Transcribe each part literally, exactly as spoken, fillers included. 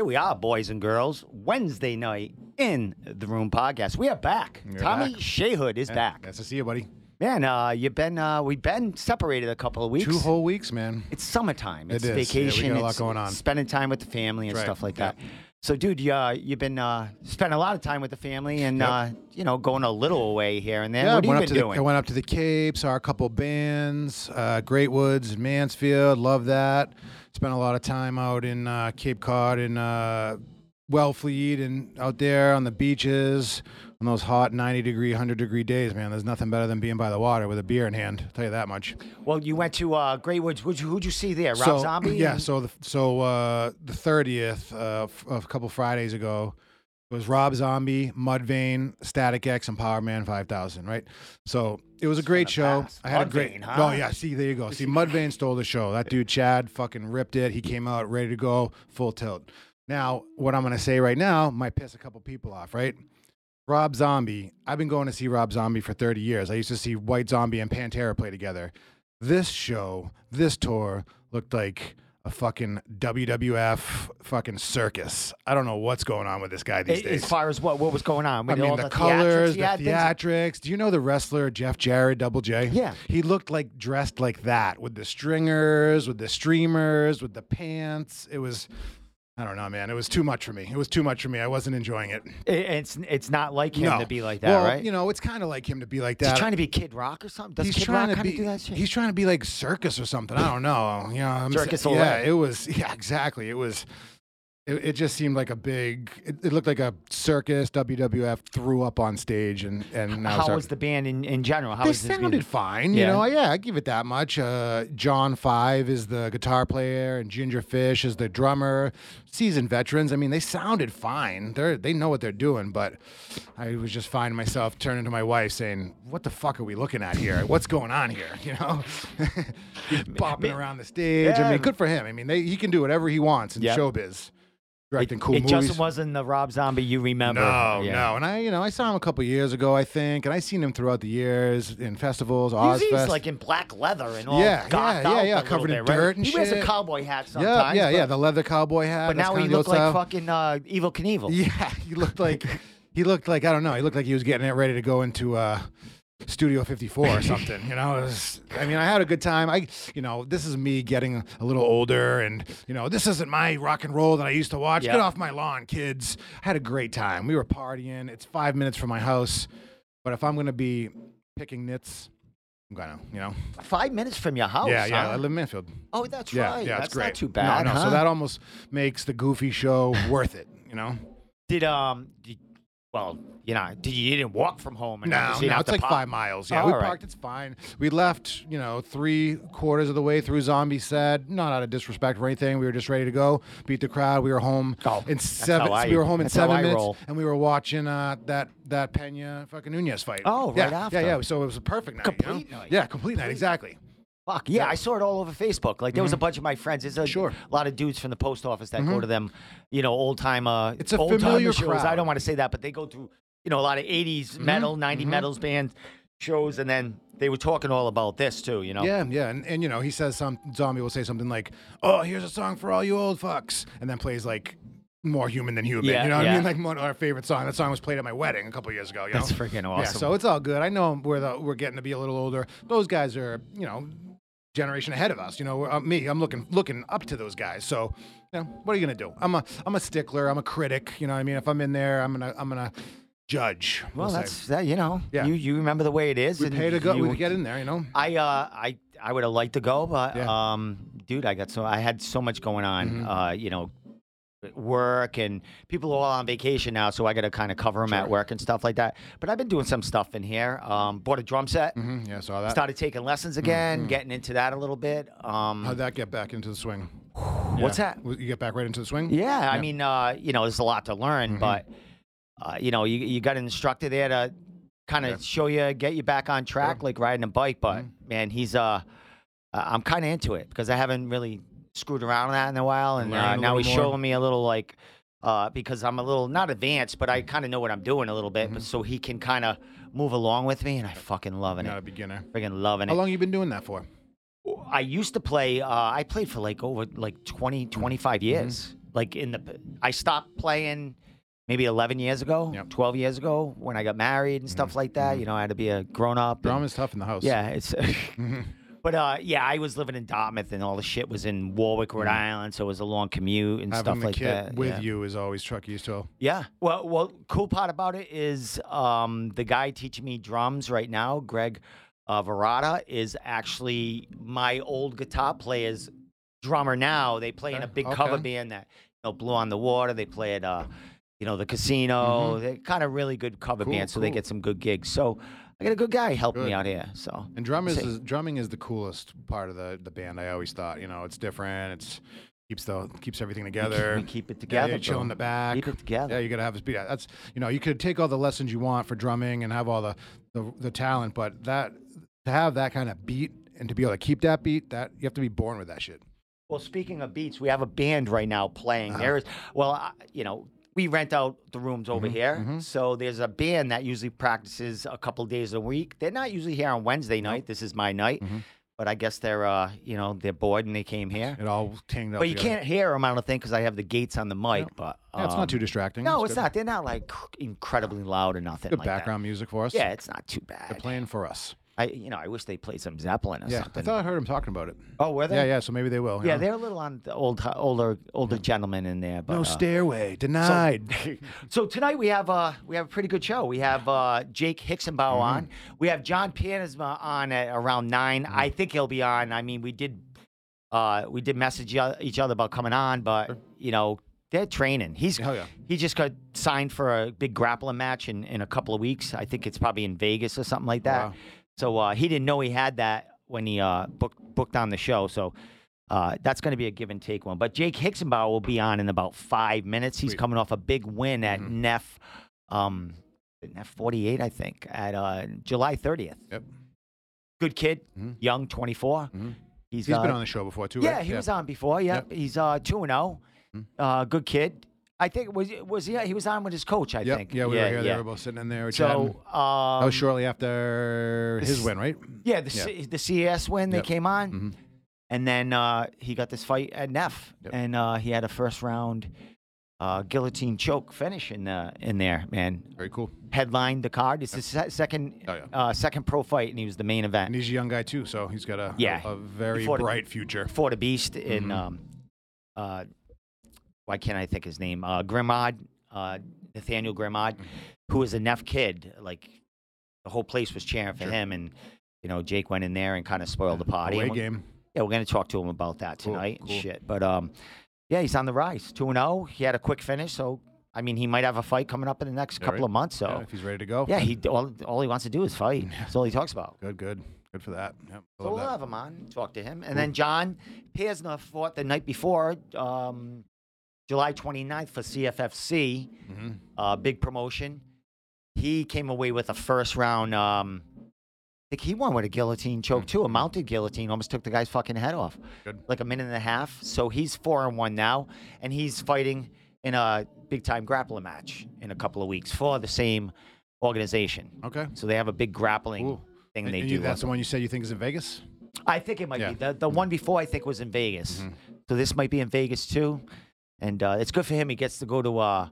Here we are, boys and girls. Wednesday night in the Room podcast. We are back. You're Tommy Shea Hood is yeah, back. Nice to see you, buddy. Man, uh, you've been uh, we've been separated a couple of weeks. Two whole weeks, man. It's summertime. It's it is. vacation. Yeah, we got a lot it's going on. Spending time with the family and right. stuff like yeah. that. So, dude, you, uh, you've been uh, spending a lot of time with the family and, yep. uh, you know, going a little away here and there. Yeah, what have you been doing? The, I went up to the Cape, saw a couple bands, uh, Great Woods, Mansfield, love that. Spent a lot of time out in uh, Cape Cod and uh, Wellfleet and out there on the beaches on those hot ninety-degree, one hundred-degree days, man. There's nothing better than being by the water with a beer in hand, I'll tell you that much. Well, you went to uh, Great Woods. Who'd you, who'd you see there, Rob so, Zombie? Yeah, so the, so uh, the thirtieth, uh, f- a couple Fridays ago, it was Rob Zombie, Mudvayne, Static X, and Power Man Five Thousand, right? So it was a great show. Pass. I had Mudvayne, a great. Huh? Oh yeah, see there you go. See Mudvayne stole the show. That dude Chad fucking ripped it. He came out ready to go, full tilt. Now what I'm gonna say right now might piss a couple people off, right? Rob Zombie. I've been going to see Rob Zombie for thirty years. I used to see White Zombie and Pantera play together. This show, this tour, looked like a fucking W W F fucking circus. I don't know what's going on with this guy these it, days. As far as what what was going on? With I mean, all the, the colors, theatrics, the theatrics. Do you know the wrestler Jeff Jarrett, Double J? Yeah. He looked like dressed like that with the stringers, with the streamers, with the pants. It was... I don't know, man. It was too much for me. It was too much for me. I wasn't enjoying it. It's it's not like him no. to be like that, well, right? You know, it's kind of like him to be like that. Is he trying to be Kid Rock or something? Does he's Kid Rock kind of do that shit? He's trying to be like Circus or something. I don't know. You know I'm circus saying, yeah, it was. Yeah, exactly. It was. It, it just seemed like a big. It, it looked like a circus. W W F threw up on stage, and and now how was, was the band in, in general? How they was sounded music? Fine. Yeah. You know, yeah, I give it that much. Uh, Jon Five is the guitar player, and Ginger Fish is the drummer. Seasoned veterans. I mean, they sounded fine. They they know what they're doing. But I was just finding myself turning to my wife, saying, "What the fuck are we looking at here? What's going on here? You know, he's bopping Man. around the stage. Yeah. I mean, good for him. I mean, they, he can do whatever he wants in yep. showbiz." Directing cool it, it movies. It just wasn't the Rob Zombie you remember. No, yeah. no. And I, you know, I saw him a couple years ago, I think, and I seen him throughout the years in festivals, Oz He's Fest. like in black leather and all. Yeah, yeah, yeah, yeah. Covered in bit, dirt right? and he shit. He wears a cowboy hat sometimes. Yeah, yeah, yeah. The leather cowboy hat. But now he looked like style. fucking uh, Evel Knievel. Yeah, he looked like he looked like I don't know. He looked like he was getting it ready to go into. Uh, Studio fifty-four or something, you know. It was, I mean, I had a good time. I, you know, this is me getting a little older, and you know, this isn't my rock and roll that I used to watch. Yep. Get off my lawn, kids. I had a great time. We were partying. It's five minutes from my house, but if I'm gonna be picking nits, I'm gonna, you know, five minutes from your house. Yeah, yeah. Huh? I live in Mansfield. Oh, that's yeah, right. Yeah, that's, that's great. Not too bad. No, no. Huh? So that almost makes the goofy show worth it, you know. Did um. Did Well, you know, you didn't walk from home. And no, no, it's like pop. five miles. Yeah, oh, we right. parked. It's fine. We left, you know, three quarters of the way through Zombie said, not out of disrespect or anything. We were just ready to go, beat the crowd. We were home oh, in seven. I, we were home in seven minutes, roll. and we were watching uh, that that Pena fucking Nunez fight. Oh, yeah, right after. Yeah, yeah. So it was a perfect night. Complete you know? night. Yeah, complete, complete night. Exactly. Fuck yeah, yeah! I saw it all over Facebook. Like there mm-hmm. was a bunch of my friends. There's a, sure. a lot of dudes from the post office that mm-hmm. go to them, you know, old time. Uh, it's a familiar shows. Crowd. I don't want to say that, but they go through, you know, a lot of eighties mm-hmm. metal, nineties mm-hmm. metals band shows, and then they were talking all about this too, you know. Yeah, yeah, and, and you know, he says some Zombie will say something like, "Oh, here's a song for all you old fucks," and then plays like. More human than human, yeah, you know what yeah. I mean? Like one of our favorite songs. That song was played at my wedding a couple years ago. You know? That's freaking awesome. Yeah, so it's all good. I know we're the, we're getting to be a little older. Those guys are, you know, generation ahead of us. You know, we're, uh, me, I'm looking looking up to those guys. So, you know, what are you gonna do? I'm a I'm a stickler. I'm a critic. You know what I mean? If I'm in there, I'm gonna I'm gonna judge. Well, we'll that's that, you know, yeah. you you remember the way it is. We and pay to go. You, we get in there. You know, I uh I I would have liked to go, but yeah. um, dude, I got so I had so much going on. Mm-hmm. Uh, you know. Work and people are all on vacation now, so I got to kind of cover them sure. at work and stuff like that. But I've been doing some stuff in here. Um, bought a drum set. Mm-hmm. Yeah, saw that. Started taking lessons again, mm-hmm. getting into that a little bit. Um, How'd that get back into the swing? What's yeah. that? You get back right into the swing? Yeah, yeah. I mean, uh, you know, there's a lot to learn, mm-hmm. but uh, you know, you you got an instructor there to kind of yeah. show you, get you back on track, yeah. like riding a bike. But mm-hmm. man, he's uh, I'm kind of into it because I haven't really. Screwed around on that in a while, and uh, now he's more. showing me a little like uh, because I'm a little not advanced, but I kind of know what I'm doing a little bit. Mm-hmm. But so he can kind of move along with me, and I fucking loving not it. Not a beginner, freaking loving How it. How long you been doing that for? I used to play. Uh, I played for like over like twenty, twenty-five years. Mm-hmm. like in the, I stopped playing maybe eleven years ago, yep. twelve years ago when I got married and mm-hmm. stuff like that. Mm-hmm. You know, I had to be a grown up. Drama's tough in the house. Yeah. It's, but uh, yeah, I was living in Dartmouth and all the shit was in Warwick, Rhode mm-hmm. Island. So it was a long commute and Having stuff the like kid that. With yeah. you is always Trucky as well. Yeah. Well, well, cool part about it is um, the guy teaching me drums right now, Greg uh, Verata, is actually my old guitar player's drummer now. They play okay. in a big okay. cover band that, you know, Blue on the Water. They play at, uh, you know, the Casino. Mm-hmm. They're kind of really good cover cool, band, so cool. they get some good gigs. So I got a good guy helping good. me out here. So and drumming is drumming is the coolest part of the, the band. I always thought, you know, it's different. It's keeps the keeps everything together. You keep it together. Yeah, you chill in the back. Keep it together. Yeah, you gotta have this beat. That's, you know, you could take all the lessons you want for drumming and have all the, the, the talent, but that to have that kind of beat and to be able to keep that beat, that you have to be born with that shit. Well, speaking of beats, we have a band right now playing. Uh-huh. There is well, I, you know. We rent out the rooms over mm-hmm, here, mm-hmm. so there's a band that usually practices a couple days a week. They're not usually here on Wednesday night. Nope. This is my night, mm-hmm. but I guess they're, uh, you know, they're bored and they came here. It all tinged up. But you together. Can't hear them, I don't think, because I have the gates on the mic. No. But um, yeah, it's not too distracting. No, it's, it's not. They're not like incredibly loud or nothing. Good like background that. music for us. Yeah, it's not too bad. They're playing for us. I, you know, I wish they played some Zeppelin or yeah, something. I thought I heard them talking about it. Oh, were they? Yeah, yeah. So maybe they will. Yeah, know? They're a little on the old, older, older yeah. gentlemen in there. But, no uh, stairway denied. So, so tonight we have uh we have a pretty good show. We have uh, Jake Hixenbaugh mm-hmm. on. We have Jon Piersma on at around nine. Mm-hmm. I think he'll be on. I mean, we did, uh, we did message each other about coming on, but sure. you know. They're training. He's yeah. he just got signed for a big grappling match in, in a couple of weeks. I think it's probably in Vegas or something like that. Wow. So uh, he didn't know he had that when he uh, booked booked on the show. So uh, that's going to be a give and take one. But Jake Hixenbaugh will be on in about five minutes. He's Sweet. coming off a big win at mm-hmm. N E F um, N E F forty-eight, I think, at uh, July thirtieth. Yep. Good kid, mm-hmm. young, twenty-four. Mm-hmm. He's, he's uh, been on the show before too. Yeah, right? he yeah. was on before. Yeah, yep. He's uh, two and zero. Uh, good kid. I think was was he? He was on with his coach. I yep. think. Yeah, we yeah, were here. Yeah. They were both sitting in there. So um, that was shortly after his win, right? Yeah, the yeah. C- the C E S win. Yep. They came on, mm-hmm. and then uh, he got this fight at N E F, yep. and uh, he had a first round uh, guillotine choke finish in the, in there. Man, very cool. Headlined the card. It's his yep. second oh, yeah. uh, second pro fight, and he was the main event. And he's a young guy too, so he's got a yeah. a, a very Before bright the, future. For the beast mm-hmm. in. Um, uh, Why can't I think his name? Uh, Grimard, uh, Nathaniel Grimard, who was a N E F kid. Like, the whole place was cheering for sure. him. And, you know, Jake went in there and kind of spoiled the party. Away game. Yeah, we're going to talk to him about that tonight cool, cool. and shit. But, um, yeah, he's on the rise. two and oh. He had a quick finish. So, I mean, he might have a fight coming up in the next yeah, couple right. of months. So yeah, if he's ready to go. Yeah, he all, all he wants to do is fight. That's all he talks about. Good, good. Good for that. Yep, so we'll that. have him on, talk to him. And cool. then Jon Piersma fought the night before. Um, July twenty-ninth for C F F C, mm-hmm. uh, big promotion. He came away with a first round. Um, I think he won with a guillotine choke, mm-hmm. too, a mounted guillotine. Almost took the guy's fucking head off. Good. Like a minute and a half. So he's four and one now, and he's fighting in a big-time grappling match in a couple of weeks for the same organization. Okay. So they have a big grappling Ooh. thing and, they and do. You, that's the one you said you think is in Vegas? I think it might yeah. be. The, the one before I think was in Vegas. Mm-hmm. So this might be in Vegas, too. And uh, it's good for him. He gets to go to uh,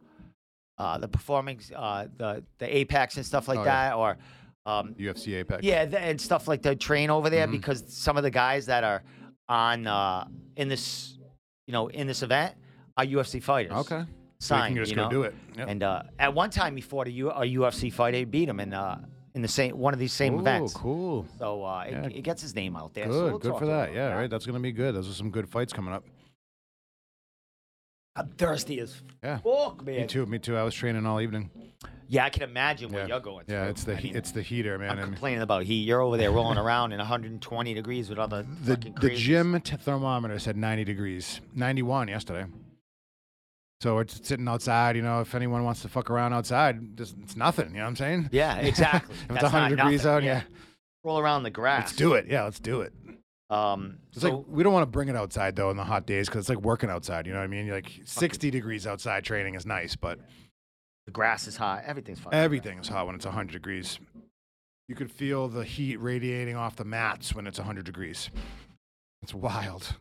uh, the performing, uh, the the Apex and stuff like oh, that, yeah. or um, U F C Apex. Yeah, th- and stuff like that. Train over there mm-hmm. because some of the guys that are on uh, in this, you know, in this event are U F C fighters. Okay, signed. So you can just you know? go do it. Yep. And uh, at one time, he fought a, U- a U F C fighter. He beat him in uh, in the same one of these same Ooh, events. Oh, cool. So uh, yeah. it, it gets his name out there. Good, so we'll good for that. Yeah, that. right. That's gonna be good. Those are some good fights coming up. I'm thirsty as yeah. fuck, man. Me too, me too. I was training all evening. Yeah, I can imagine what yeah. you're going through. Yeah, it's the I mean, it's the heater, man. I'm I mean, complaining about heat. You're over there rolling around in one hundred twenty degrees with other the, fucking crazies. The gym t- thermometer said ninety degrees. ninety-one yesterday. So we're sitting outside, you know, if anyone wants to fuck around outside, just, it's nothing, you know what I'm saying? Yeah, exactly. If That's it's one hundred degrees nothing, out, yeah. yeah. Roll around the grass. Let's do it. Yeah, let's do it. Um, it's so, like we don't want to bring it outside though in the hot days because it's like working outside. You know what I mean? You're like sixty degrees outside training is nice, but the grass is hot. Everything's hot. Everything is hot when it's a hundred degrees. You could feel the heat radiating off the mats when it's a hundred degrees. It's wild.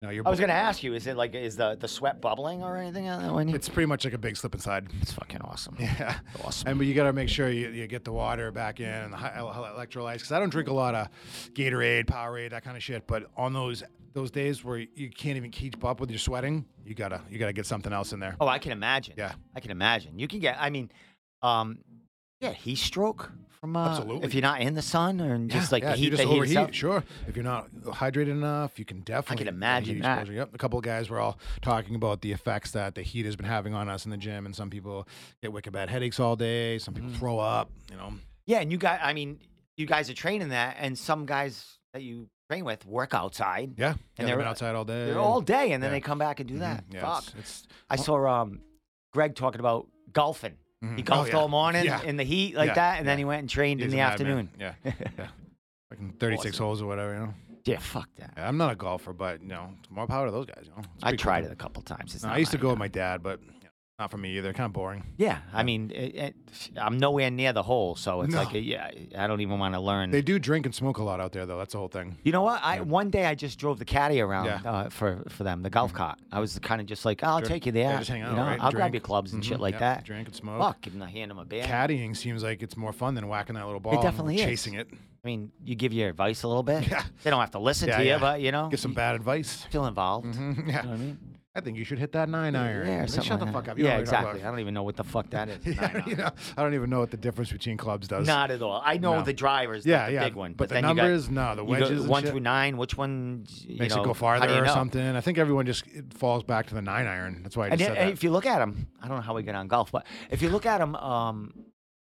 No, you're. I was going to ask you, is it like, is the, the sweat bubbling or anything on that one? It's pretty much like a big slip inside. It's fucking awesome. Yeah. Awesome. And but you got to make sure you, you get the water back in and the electrolytes, because I don't drink a lot of Gatorade, Powerade, that kind of shit. But on those those days where you can't even keep up with your sweating, you gotta you gotta get something else in there. Oh, I can imagine. Yeah, I can imagine. You can get. I mean, um, yeah, heat stroke. From, uh, Absolutely. If you're not in the sun or just yeah, like yeah, the heat, you just overheat. Heat sure. If you're not hydrated enough, you can definitely. I can imagine that. Yep. A couple of guys were all talking about the effects that the heat has been having on us in the gym, and some people get wicked bad headaches all day. Some people mm. throw up. You know. Yeah, and you guys. I mean, you guys are training that, and some guys that you train with work outside. Yeah, and yeah, they're outside all day. They're all day, and then yeah. they come back and do mm-hmm. that. Yeah, Fuck. It's, it's, I saw um, Greg talking about golfing. Mm-hmm. He golfed oh, yeah. all morning yeah. in the heat like yeah. that, and yeah. then he went and trained He's in the afternoon. Man. Yeah, yeah, fucking thirty-six awesome. holes or whatever, you know. Yeah, fuck that. Yeah, I'm not a golfer, but you know, more power to those guys. You know, I tried cool. it a couple times. It's no, not I used to go with my dad, but you know, not for me either. Kind of boring. Yeah, I mean, it, it, I'm nowhere near the hole, so it's no. like, a, yeah, I don't even want to learn. They do drink and smoke a lot out there, though. That's the whole thing. You know what? I yeah. one day I just drove the caddy around yeah. uh, for for them, the golf mm-hmm. cart. I was kind of just like, oh, I'll sure. take you there. Yeah, just hang out, you know, right? I'll drink. grab your clubs and mm-hmm. shit like yeah. that. Drink and smoke. Fuck, give them a hand, them a beer. Caddying seems like it's more fun than whacking that little ball. It definitely and is. Chasing it. I mean, you give your advice a little bit. Yeah. They don't have to listen yeah, to yeah. you, but you know, give some bad advice. Feel involved. Mm-hmm. Yeah. You know what I mean? I think you should hit that nine iron. Yeah, shut like the that. fuck up. You yeah, exactly. I don't even know what the fuck that is. yeah, nine you know, I don't even know what the difference between clubs does. Not at all. I know no. the drivers. Yeah, the yeah. big one. But, but the then numbers, you got, no, the wedges. You go one and shit. through nine. Which one you makes know, it go farther you know? or something? I think everyone just it falls back to the nine iron. That's why I just and said it, that. If you look at them, I don't know how we get on golf, but if you look at them, um,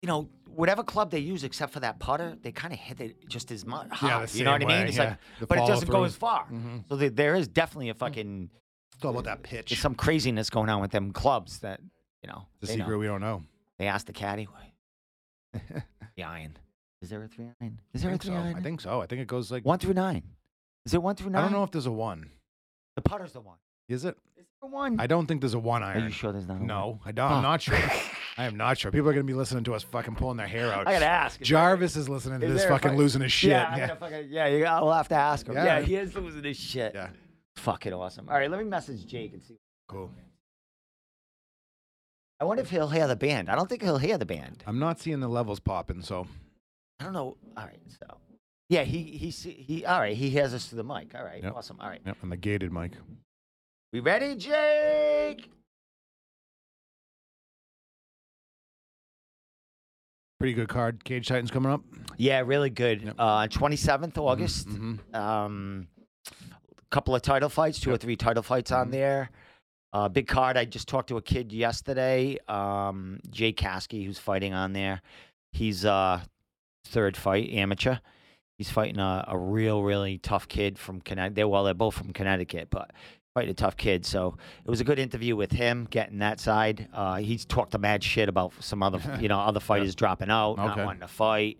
you know, whatever club they use except for that putter, they kind of hit it just as much. Yeah, you know what I mean? It's like, but it doesn't go as far. So there is definitely a fucking. It's all about that pitch. There's some craziness going on with them clubs that, you know. It's a secret know. we don't know. They asked the caddy. The iron. Is there a three iron? Is there a three so. iron? I think so. I think it goes like. One through nine. Is it one through nine? I don't know if there's a one. The putter's the one. Is it? Is there a one? I don't think there's a one iron. Are you sure there's not a no, one? No, I don't. Oh. I'm not sure. I am not sure. People are going to be listening to us fucking pulling their hair out. I got to ask. Jarvis is listening to is this fucking fuck? losing his shit. Yeah, yeah. Fucking, yeah you gotta, I'll have to ask him. Yeah. yeah, he is losing his shit. Yeah. Fucking awesome. All right, let me message Jake and see. Cool. I wonder if he'll hear the band. I don't think he'll hear the band. I'm not seeing the levels popping, so. I don't know. All right, so. Yeah, he, he, he all right, he hears us through the mic. All right, yep. awesome. All right. Yep, and the gated mic. We ready, Jake? Pretty good card. Cage Titans coming up. Yeah, really good. Yep. Uh, twenty-seventh of August. Mm-hmm. Um... Couple of title fights, two yep. or three title fights on mm-hmm. there. Uh, big card. I just talked to a kid yesterday, um, Jay Kasky, who's fighting on there. He's uh, third fight, amateur. He's fighting a, a real, really tough kid from Connecticut. They're, well, they're both from Connecticut, but fighting a tough kid. So it was a good interview with him, getting that side. Uh, he's talked a mad shit about some other, you know, other fighters yeah. dropping out, okay. not wanting to fight.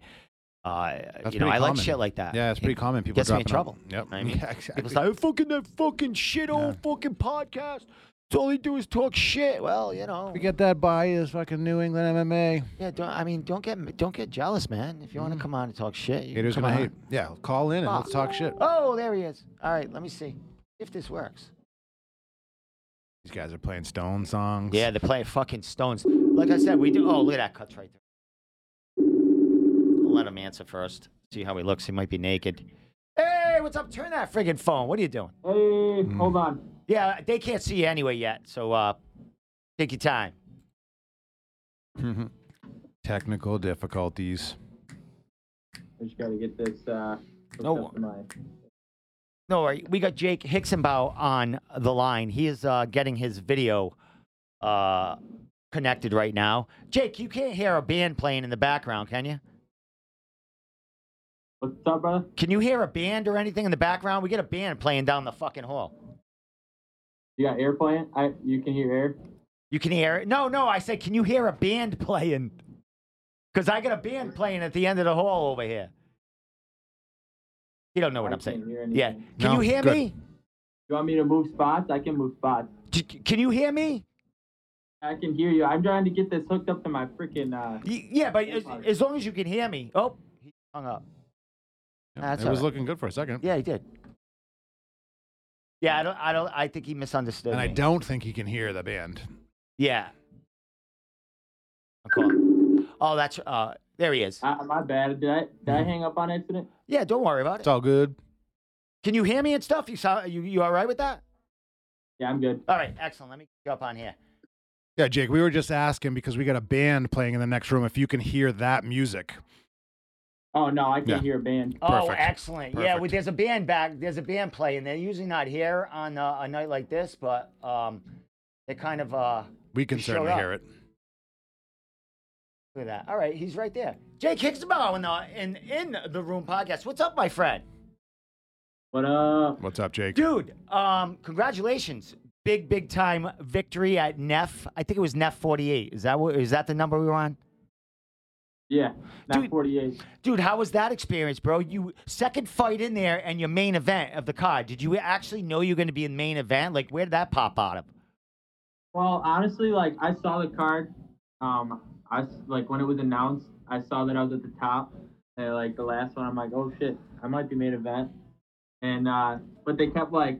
Uh, That's you know, I common. like shit like that. Yeah, it's pretty it common. People gets me in trouble. Out. Yep. I mean, yeah, exactly. It's like fucking that fucking shit old yeah. fucking podcast. It's all they do is talk shit. Well, you know, we get that bias, fucking New England M M A. Yeah, don't, I mean, don't get don't get jealous, man. If you mm. want to come on and talk shit, you haters gonna hate. Yeah, call in and oh. let's talk shit. Oh, there he is. All right, let me see if this works. These guys are playing Stone songs. Yeah, they're playing fucking Stones. Like I said, we do. Oh, look at that cuts right there. Let him answer first. See how he looks. He might be naked. Hey, what's up? Turn that friggin' phone. What are you doing? Hey, mm. hold on. Yeah, they can't see you anyway yet, so uh, take your time. Mm-hmm. Technical difficulties. I just gotta get this. Uh, no, no worry. We got Jake Hixenbaugh on the line. He is uh, getting his video uh, connected right now. Jake, you can't hear a band playing in the background, can you? What's up, brother? Can you hear a band or anything in the background? We get a band playing down the fucking hall. You got air playing? I you can hear air? You can hear it? No, no, I said, can you hear a band playing? Because I got a band playing at the end of the hall over here. You don't know what I I'm saying. Yeah. Can no, you hear good. me? You want me to move spots? I can move spots. D- can you hear me? I can hear you. I'm trying to get this hooked up to my freaking... Uh, yeah, but as, as long as you can hear me. Oh, he hung up. Nah, it was right. looking good for a second. Yeah, he did. Yeah, I don't. I don't. I think he misunderstood. And me. I don't think he can hear the band. Yeah. Cool. Oh, that's. Uh, there he is. Uh, my bad. Did I? Did mm. I hang up on accident? Yeah. Don't worry about it. It's all good. Can you hear me and stuff? You sound. You you all right with that? Yeah, I'm good. All right. Excellent. Let me go up on here. Yeah, Jake. We were just asking because we got a band playing in the next room. If you can hear that music. Oh no, I can yeah. hear a band. Oh, perfect. Excellent. Perfect. Yeah, well, there's a band back. There's a band playing. They're usually not here on uh, a night like this, but um, they kind of uh. We can certainly hear it. Look at that. All right, he's right there. Jake Hixenbaugh in the in in the room podcast. What's up, my friend? What up? What's up, Jake? Dude, um, congratulations! Big big time victory at N E F. I think it was N E F forty-eight. Is that what? Is that the number we were on? Yeah, not forty-eight. Dude, how was that experience, bro? You second fight in there and your main event of the card. Did you actually know you were going to be in the main event? Like, where did that pop out of? Well, honestly, like, I saw the card. Um, I, like, when it was announced, I saw that I was at the top. And, like, the last one, I'm like, oh, shit, I might be main event. And, uh, but they kept, like,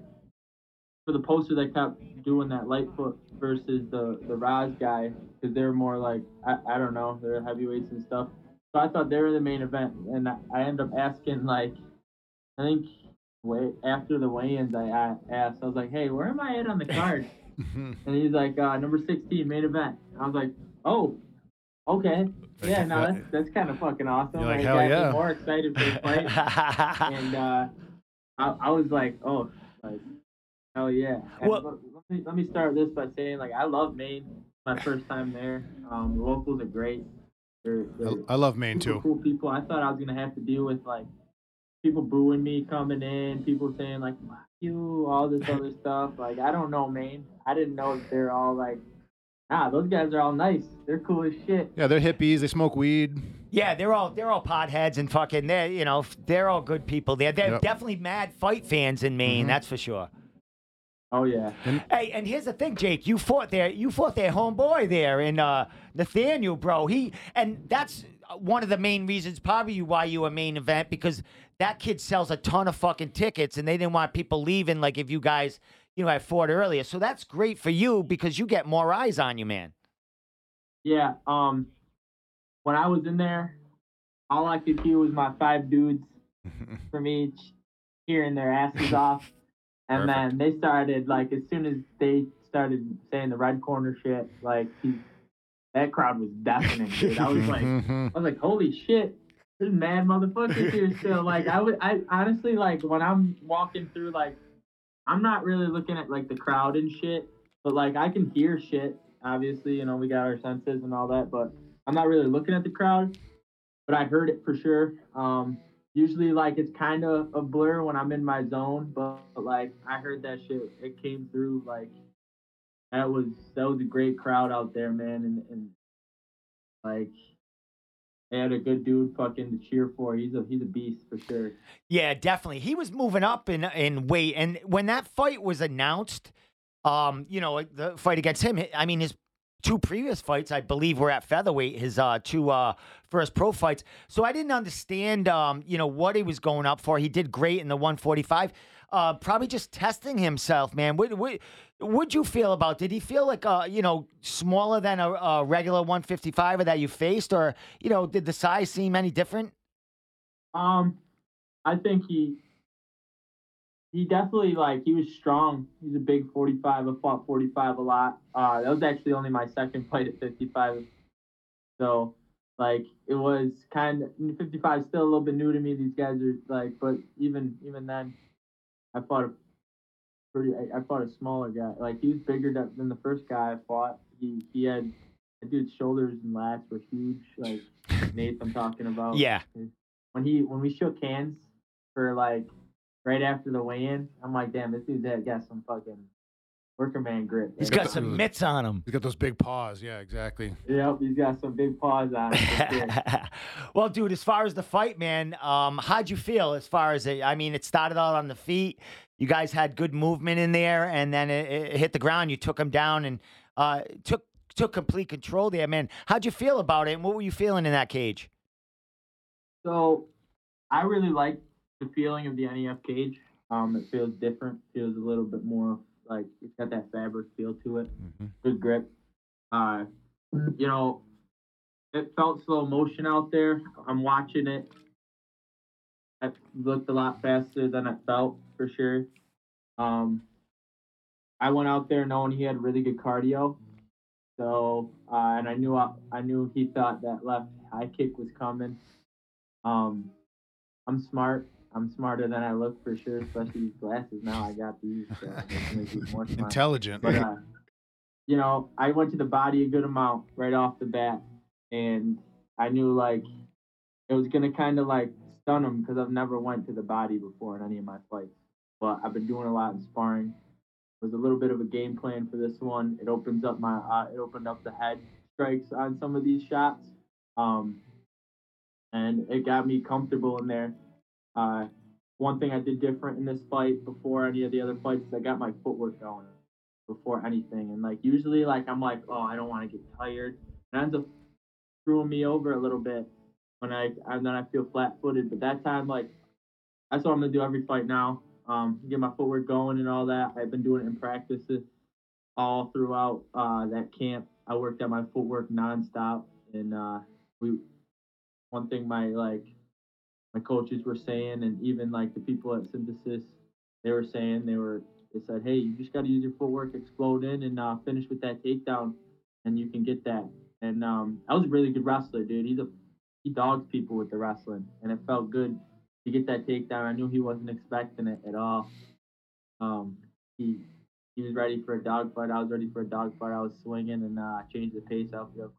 for the poster, they kept doing that Lightfoot versus the, the Roz guy, because they're more like, I, I don't know, they're heavyweights and stuff. So I thought they were the main event, and I, I ended up asking, like, I think wait, after the weigh-ins, I, I asked, I was like, hey, where am I at on the card? And he's like, uh, number sixteen, main event. I was like, oh, okay. Yeah, no, that's, that's kind of fucking awesome. You're like, like, hell yeah. I was more excited for the fight. And uh, I, I was like, oh, like, hell yeah. Well, let, me, let me start this by saying, like, I love Maine. My first time there. Um, the locals are great. They're, they're I love Maine too. Cool people. I thought I was gonna have to deal with like people booing me coming in, people saying like "fuck you," all this other stuff. Like I don't know Maine. I didn't know if they're all like, ah, those guys are all nice. They're cool as shit. Yeah, they're hippies. They smoke weed. Yeah, they're all they're all potheads and fucking they're you know they're all good people. They're they're yep. definitely mad fight fans in Maine. Mm-hmm. That's for sure. Oh yeah. And, hey, and here's the thing, Jake. You fought there. You fought their homeboy there in uh, Nathaniel, bro. He and that's one of the main reasons probably why you a main event because that kid sells a ton of fucking tickets, and they didn't want people leaving. Like if you guys, you know, I fought earlier, so that's great for you because you get more eyes on you, man. Yeah. Um, when I was in there, all I could hear was my five dudes from each hearing their asses off. And Perfect. Then they started, like, as soon as they started saying the red corner shit, like, he, that crowd was deafening, dude. I was like, I was like, holy shit, this mad motherfuckers here still. Like, I would, I honestly, like, when I'm walking through, like, I'm not really looking at, like, the crowd and shit, but, like, I can hear shit, obviously, you know, we got our senses and all that, but I'm not really looking at the crowd, but I heard it for sure. Um, Usually, like, it's kind of a blur when I'm in my zone, but, like, I heard that shit. It came through, like, that was that was a great crowd out there, man, and, and like, they had a good dude fucking to cheer for. He's a he's a beast for sure. Yeah, definitely. He was moving up in, in weight, and when that fight was announced, um, you know, the fight against him, I mean, his two previous fights, I believe, were at featherweight, his uh, two uh, first pro fights. So I didn't understand, um, you know, what he was going up for. He did great in the one forty-five. Uh, probably just testing himself, man. What would what, you feel about? Did he feel like, uh, you know, smaller than a, a regular one fifty-five that you faced? Or, you know, did the size seem any different? Um, I think he... He definitely, like, he was strong. He's a big forty-five. I fought forty-five a lot. Uh, that was actually only my second fight at fifty-five. So, like, it was kind of, fifty-five is still a little bit new to me. These guys are, like, but even even then, I fought a pretty, I, I fought a smaller guy. Like, he was bigger than the first guy I fought. He, he had, that dude's shoulders and lats were huge. Like, Nate, I'm talking about. Yeah. When he, when we shook hands for, like, right after the weigh-in, I'm like, damn, this dude's got some fucking worker man grip. He's got some mitts on him. He's got those big paws. Yeah, exactly. Yep, he's got some big paws on him. Well, dude, as far as the fight, man, um, how'd you feel as far as it? I mean, it started out on the feet. You guys had good movement in there, and then it, it hit the ground. You took him down and uh, took took complete control there, man. How'd you feel about it, and what were you feeling in that cage? So I really liked the feeling of the N E F cage. Um, it feels different. Feels a little bit more like it's got that fabric feel to it. Mm-hmm. Good grip. Uh, you know, it felt slow motion out there. I'm watching it. It looked a lot faster than it felt for sure. Um, I went out there knowing he had really good cardio. So, uh, and I knew I, I knew he thought that left high kick was coming. Um, I'm smart. I'm smarter than I look for sure, especially these glasses. Now I got these. So make it more smart. Intelligent. But, uh, you know, I went to the body a good amount right off the bat. And I knew, like, it was going to kind of, like, stun him because I've never went to the body before in any of my fights. But I've been doing a lot in sparring. It was a little bit of a game plan for this one. It opens up my, uh, it opened up the head strikes on some of these shots. Um, and it got me comfortable in there. Uh, one thing I did different in this fight before any of the other fights is I got my footwork going before anything. And, like, usually, like, I'm like, oh, I don't want to get tired. And it ends up screwing me over a little bit when I, and then I feel flat-footed. But that time, like, that's what I'm going to do every fight now. Um, get my footwork going and all that. I've been doing it in practice all throughout uh, that camp. I worked at my footwork nonstop. And uh, we, one thing my, like, my coaches were saying, and even, like, the people at Synthesis, they were saying, they were, they said, hey, you just got to use your footwork, explode in, and uh, finish with that takedown, and you can get that. And um, I was a really good wrestler, dude. He's a, he dogs people with the wrestling, and it felt good to get that takedown. I knew he wasn't expecting it at all. Um, he he was ready for a dog fight. I was ready for a dog fight. I was swinging, and I uh, changed the pace out there.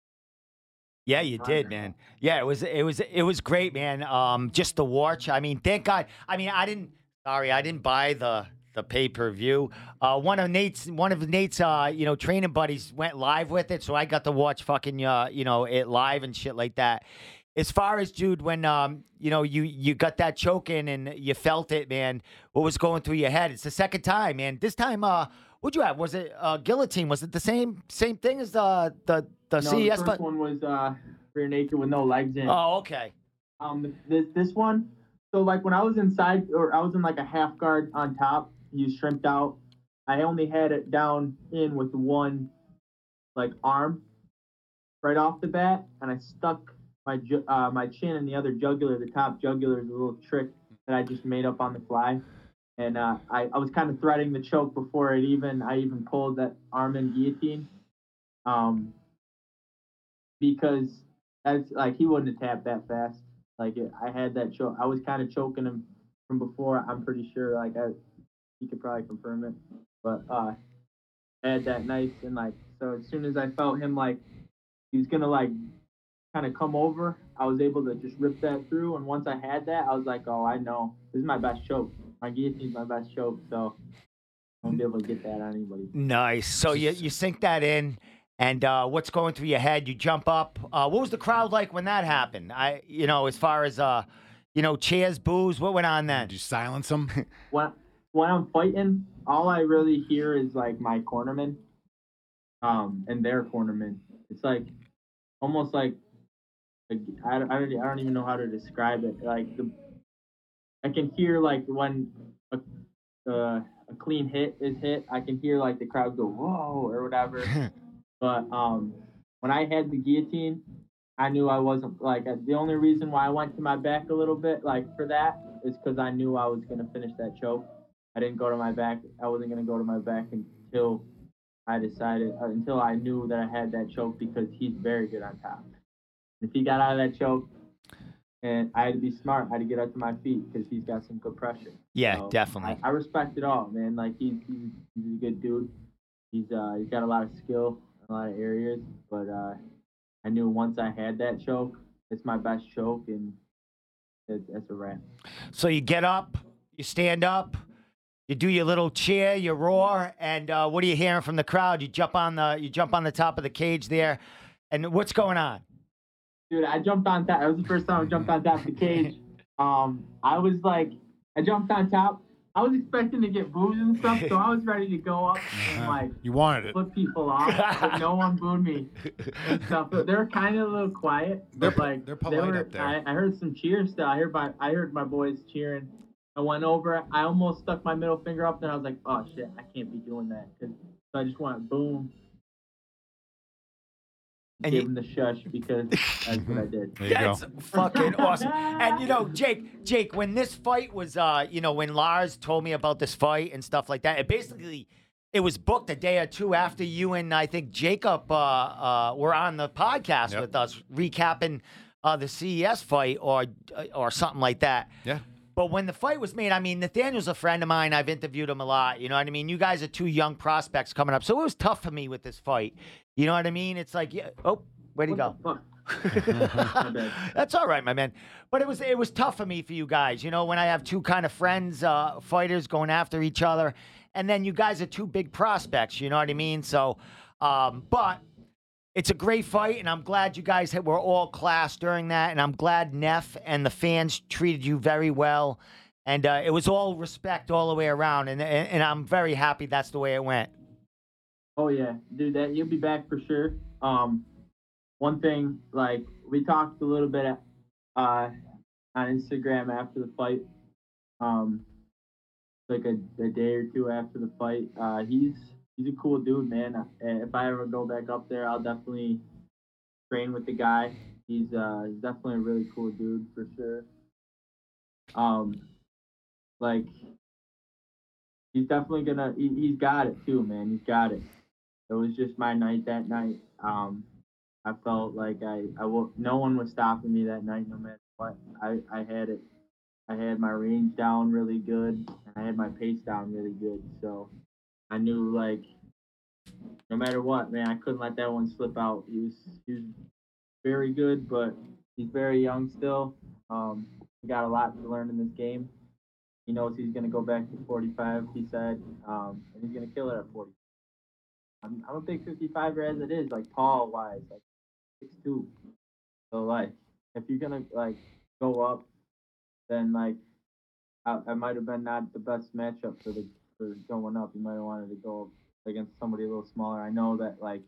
Yeah, you did, man. Yeah, it was it was it was great, man. Um, just the watch. I mean, thank God. I mean, I didn't. Sorry, I didn't buy the the pay per view. Uh, one of Nate's one of Nate's uh, you know, training buddies went live with it, so I got to watch fucking uh, you know, it live and shit like that. As far as, dude, when um, you know, you you got that choke in and you felt it, man. What was going through your head? It's the second time, man. This time, uh, what'd you have? Was it uh, guillotine? Was it the same same thing as the the The no, C E S the first but... one was uh, rear naked with no legs in. Oh, okay. Um, this this one, so, like, when I was inside, or I was in, like, a half guard on top, he was shrimped out. I only had it down in with one, like, arm right off the bat, and I stuck my ju- uh, my chin in the other jugular. The top jugular is a little trick that I just made up on the fly. And uh, I, I was kind of threading the choke before it even, I even pulled that arm in guillotine. Um... Because that's, like, he wouldn't have tapped that fast. Like, it, I had that choke. I was kind of choking him from before. I'm pretty sure, like, I, he could probably confirm it. But uh, I had that nice, and, like, so as soon as I felt him, like, he was going to, like, kind of come over, I was able to just rip that through. And once I had that, I was like, oh, I know. This is my best choke. My guillotine's my best choke. So I'm going to be able to get that on anybody. Nice. So you you sink that in. And uh, what's going through your head? You jump up. Uh, what was the crowd like when that happened? I, you know, as far as, uh, you know, cheers, boos, what went on then? Did you silence them? when, when I'm fighting, all I really hear is, like, my cornerman um, and their cornerman. It's, like, almost like, like I, I, I don't even know how to describe it. Like, the, I can hear, like, when a, uh, a clean hit is hit, I can hear, like, the crowd go, whoa, or whatever. But um, when I had the guillotine, I knew I wasn't, like, the only reason why I went to my back a little bit, like, for that is because I knew I was going to finish that choke. I didn't go to my back. I wasn't going to go to my back until I decided, uh, until I knew that I had that choke, because he's very good on top. If he got out of that choke, and I had to be smart, I had to get up to my feet because he's got some good pressure. Yeah, so definitely. I, I respect it all, man. Like, he's, he's, he's a good dude. He's uh, he's got a lot of skill. A lot of areas, but uh, I knew once I had that choke, it's my best choke, and it, it's a wrap. So you get up, you stand up, you do your little cheer, you roar, and uh, what are you hearing from the crowd? You jump on the, you jump on the top of the cage there, and what's going on? Dude, I jumped on top. That was the first time I jumped on top of the cage. Um, I was like, I jumped on top. I was expecting to get booed and stuff, so I was ready to go up and, like, you wanted it. Flip people off, but no one booed me and stuff. But they're kind of a little quiet. They're, but, like, they're polite they were, up there. I, I heard some cheers. Still, I heard my I heard my boys cheering, I went over. I almost stuck my middle finger up there. I was like, oh, shit, I can't be doing that. Cause, so I just went, boom. And gave you, him the shush because that's what I did. That's fucking awesome. And, you know, Jake, Jake, when this fight was, uh, you know, when Lars told me about this fight and stuff like that, it basically, it was booked a day or two after you and I think Jacob uh, uh, were on the podcast yep. with us recapping uh, the C E S fight or or something like that. Yeah. But when the fight was made, I mean, Nathaniel's a friend of mine. I've interviewed him a lot. You know what I mean? You guys are two young prospects coming up. So it was tough for me with this fight. You know what I mean? It's like, yeah, oh, where'd he go? That's all right, my man. But it was it was tough for me for you guys. You know, when I have two kind of friends, uh, fighters going after each other. And then you guys are two big prospects. You know what I mean? So, um, but it's a great fight. And I'm glad you guys had, were all class during that. And I'm glad N E F and the fans treated you very well. And uh, it was all respect all the way around. And, and, and I'm very happy that's the way it went. Oh, yeah, dude, that you'll be back for sure. Um, one thing, like, we talked a little bit uh, on Instagram after the fight, um, like a, a day or two after the fight. Uh, he's he's a cool dude, man. If I ever go back up there, I'll definitely train with the guy. He's uh, he's definitely a really cool dude for sure. Um, like, he's definitely gonna. He, he's got it too, man. He's got it. It was just my night that night. Um, I felt like I, I will, no one was stopping me that night, no matter what. I, I had it. I had my range down really good, and I had my pace down really good. So I knew, like, no matter what, man, I couldn't let that one slip out. He was, he was very good, but he's very young still. Um, he got a lot to learn in this game. He knows he's going to go back to forty-five, he said, um, and he's going to kill it at forty. I'm, I'm a big fifty-five-er as it is, like, tall-wise, like, six two. So, like, if you're going to, like, go up, then, like, I, I might have been not the best matchup for the for going up. You might have wanted to go up against somebody a little smaller. I know that, like,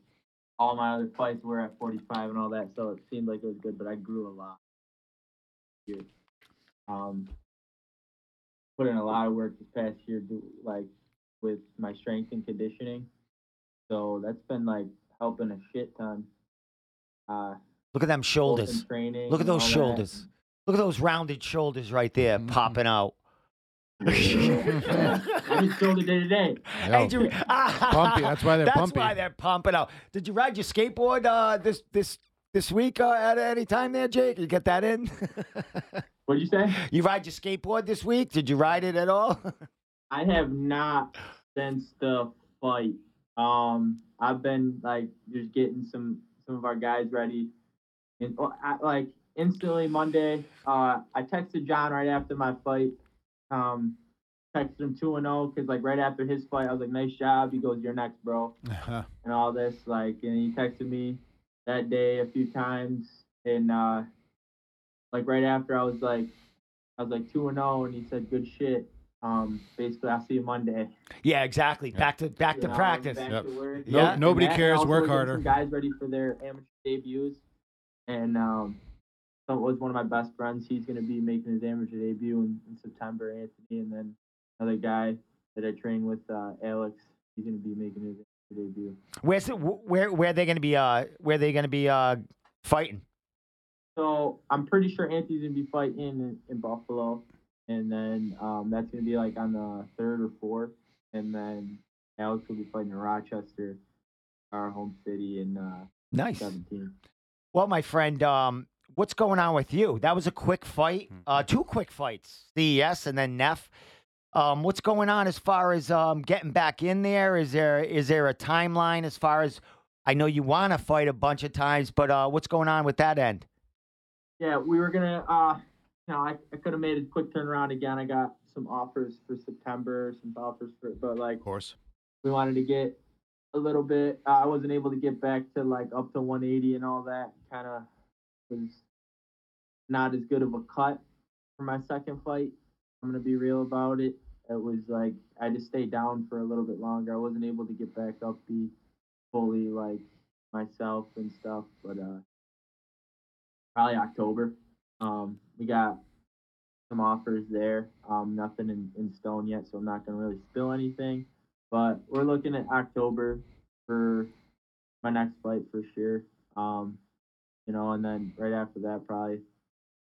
all my other fights were at forty-five and all that, so it seemed like it was good, but I grew a lot. Good. Um, put in a lot of work this past year, do, like, with my strength and conditioning. So that's been, like, helping a shit ton. Uh, Look at them shoulders. Look at those shoulders. That. Look at those rounded shoulders right there mm-hmm. popping out. I'm just shoulder day to day. Hey, you, ah, pumpy. That's why they're that's pumpy. That's why they're pumping out. Did you ride your skateboard uh, this this this week uh, at any time there, Jake? You get that in? What did you say? You ride your skateboard this week? Did you ride it at all? I have not since the fight. Um, I've been like just getting some, some of our guys ready, and I, like instantly Monday, uh, I texted John right after my fight. Um, texted him two and zero because like right after his fight, I was like, "Nice job." He goes, "You're next, bro," uh-huh. and all this like, and he texted me that day a few times, and uh, like right after I was like, I was like two and zero, and he said, "Good shit." Um, basically, I'll see you Monday. Yeah, exactly. Yep. Back to back you to know, practice. Back yep. to yeah. No, nobody that, cares. Work harder. Guys ready for their amateur debuts, and um, so it was one of my best friends. He's going to be making his amateur debut in, in September, Anthony, and then another guy that I train with, uh, Alex. He's going to be making his amateur debut. Where's it, where where are they going to be? Uh, where are they going to be uh, fighting? So I'm pretty sure Anthony's going to be fighting in, in Buffalo. And then um, that's going to be, like, on the third or fourth. And then Alex will be fighting in Rochester, our home city, in uh, nice. seventeen. Well, my friend, um, what's going on with you? That was a quick fight, uh, two quick fights, C E S and then N E F. Um, what's going on as far as um, getting back in there? Is there is there a timeline as far as I know you want to fight a bunch of times, but uh, what's going on with that end? Yeah, we were going to uh... – No, I, I could have made a quick turnaround again. I got some offers for September, some offers for, but like, of course, we wanted to get a little bit. Uh, I wasn't able to get back to like up to one eighty and all that. Kind of was not as good of a cut for my second fight. I'm gonna be real about it. It was like I just stayed down for a little bit longer. I wasn't able to get back up, be fully like myself and stuff. But uh, probably October. Um, we got some offers there. Um, nothing in, in stone yet, so I'm not going to really spill anything. But we're looking at October for my next flight for sure. Um, you know, and then right after that, probably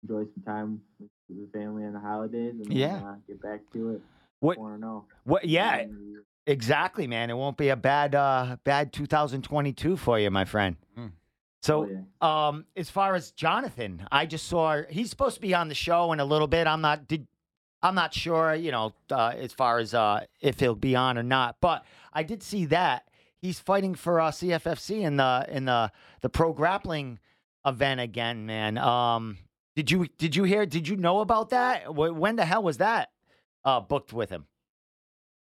enjoy some time with the family and the holidays, and then, yeah, uh, get back to it. What? What? Yeah, and, exactly, man. It won't be a bad, uh, bad two thousand twenty-two for you, my friend. Mm. So, oh, yeah. um, as far as Jonathan, I just saw he's supposed to be on the show in a little bit. I'm not. Did I'm not sure, you know, uh, as far as uh, if he'll be on or not. But I did see that he's fighting for uh, C F F C in the in the the pro grappling event again, man. Um, did you did you hear? Did you know about that? When the hell was that uh, booked with him?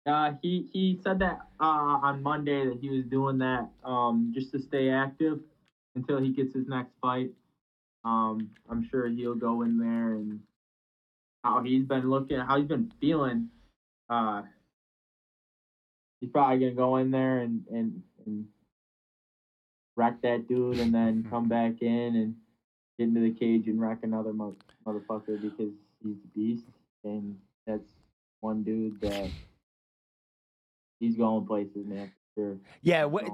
Uh, he he said that uh, on Monday that he was doing that um, just to stay active until he gets his next fight. Um, I'm sure he'll go in there and. How he's been looking, how he's been feeling, uh, he's probably going to go in there and, and, and wreck that dude and then come back in and get into the cage and wreck another mo- motherfucker because he's a beast. And that's one dude that he's going places, man. Sure. Yeah, wh-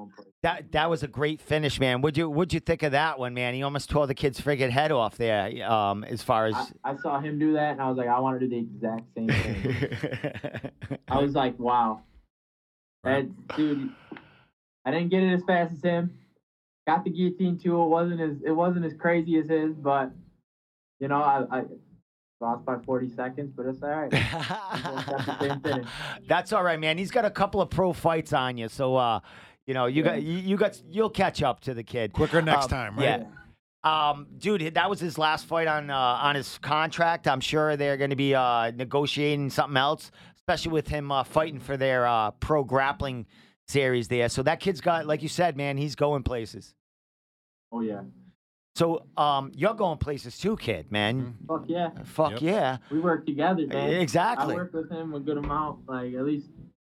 that that was a great finish, man. Would you would you think of that one, man? He almost tore the kid's friggin' head off there. Um, as far as I, I saw him do that, and I was like, I want to do the exact same thing. I was like, wow, that dude. I didn't get it as fast as him. Got the guillotine too. It wasn't as it wasn't as crazy as his, but you know, I. I lost by forty seconds, but it's all right. That's all right, man. He's got a couple of pro fights on you, so uh, you know you yeah. got you, you got you'll catch up to the kid quicker next um, time, right? Yeah, um, dude, that was his last fight on uh, on his contract. I'm sure they're going to be uh, negotiating something else, especially with him uh, fighting for their uh, pro grappling series there. So that kid's got, like you said, man, he's going places. Oh yeah. So um, you're going places too, kid, man. Fuck yeah. Fuck yep. yeah. We work together, man. Exactly. I work with him a good amount, like at least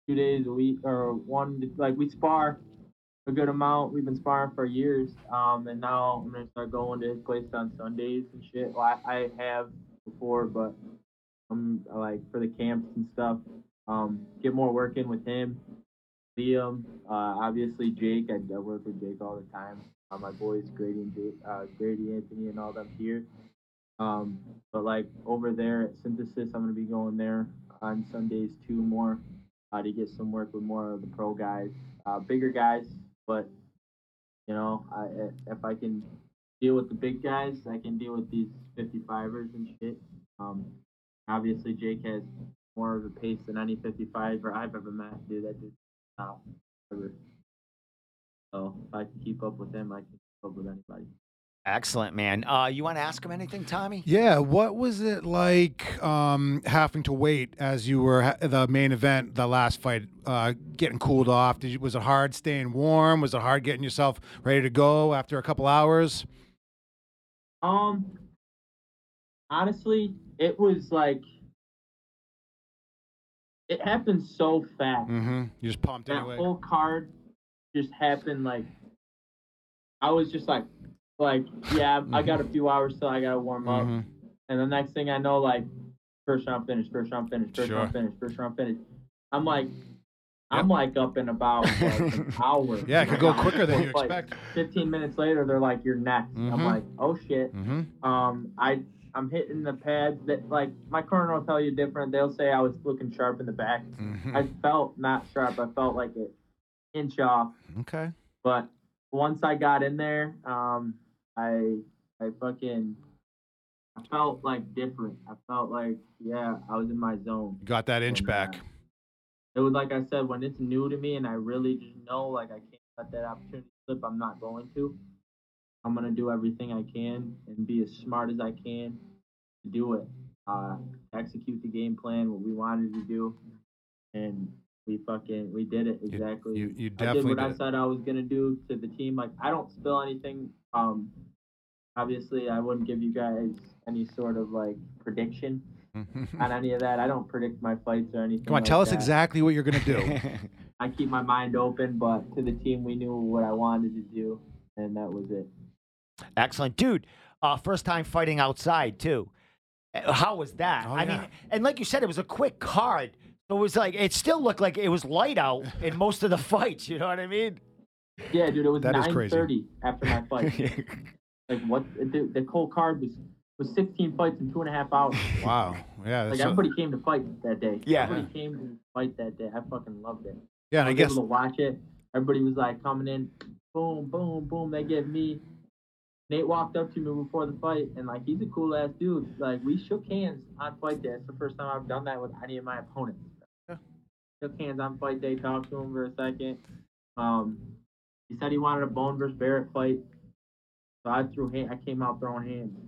two days a week or one. Like we spar a good amount. We've been sparring for years, um, and now I'm gonna start going to his place on Sundays and shit. Well, I, I have before, but I'm like for the camps and stuff. Um, get more work in with him, Liam, uh, obviously Jake. I, I work with Jake all the time. Uh, my boys, Grady and Jake, uh, Grady, Anthony, and all them here. Um, but like over there at Synthesis, I'm gonna be going there on Sundays too more uh, to get some work with more of the pro guys, uh, bigger guys. But you know, I, if I can deal with the big guys, I can deal with these fifty-fivers and shit. Um, obviously, Jake has more of a pace than any fifty-fiver I've ever met. Dude, that dude, wow. So if I can keep up with them, I can keep up with anybody. Excellent, man. Uh, you want to ask him anything, Tommy? Yeah. What was it like um, having to wait as you were ha- the main event, the last fight, uh, getting cooled off? Did you, was it hard staying warm? Was it hard getting yourself ready to go after a couple hours? Um, honestly, it was like it happened so fast. Mm-hmm. You just pumped that anyway. That whole card. Just happened like I was just like like yeah mm-hmm. I got a few hours till I gotta warm up mm-hmm. and the next thing I know like first round finish first round finish first sure. round finish first round finish I'm like yep. I'm like up in about like, an hour yeah it could go quicker than you like, expect. fifteen minutes later they're like you're next mm-hmm. I'm like oh shit mm-hmm. um I I'm hitting the pads that like my corner will tell you different. They'll say I was looking sharp in the back mm-hmm. I felt not sharp. I felt like it inch off. Okay. But once I got in there, um, I I fucking I felt like different. I felt like yeah, I was in my zone. You got that inch and, back. Uh, it was like I said, when it's new to me and I really just know like I can't let that opportunity slip. I'm not going to. I'm gonna do everything I can and be as smart as I can to do it. Uh, execute the game plan, what we wanted to do, and. We fucking, we did it, exactly. You, you, you definitely I did what did. I said I was going to do to the team. Like, I don't spill anything. Um, obviously, I wouldn't give you guys any sort of, like, prediction on any of that. I don't predict my fights or anything. Come on, like tell us that. Exactly what you're going to do. I keep my mind open, but to the team, we knew what I wanted to do, and that was it. Excellent. Dude, uh, first time fighting outside, too. How was that? Oh, I yeah. mean, and like you said, it was a quick card. So it was like, it still looked like it was light out in most of the fights. You know what I mean? Yeah, dude, it was nine thirty after my fight. Like, what? The, the whole card was, was sixteen fights in two and a half hours. Wow. Yeah. Like, so... everybody came to fight that day. Yeah. Everybody came to fight that day. I fucking loved it. Yeah, and I, I was guess. able to watch it. Everybody was, like, coming in. Boom, boom, boom. They get me. Nate walked up to me before the fight, and, like, he's a cool-ass dude. Like, we shook hands on fight day. It's the first time I've done that with any of my opponents. Yeah. Shook hands on fight day, talked to him for a second. Um, he said he wanted a Bone versus Barrett fight. So I threw hand, I came out throwing hands.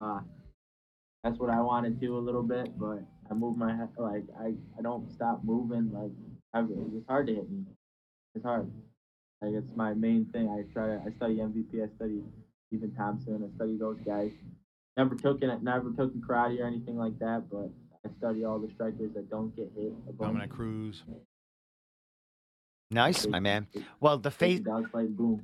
Uh, that's what I wanted to do a little bit, but I moved my head, like, I, I don't stop moving. Like, I, it's hard to hit me. It's hard. Like, it's my main thing. I try to, I study M V P, I study Stephen Thompson, I study those guys. Never took in, never took in karate or anything like that, but I study all the strikers that don't get hit. Dominic Cruz. Nice, my man. Well, the face,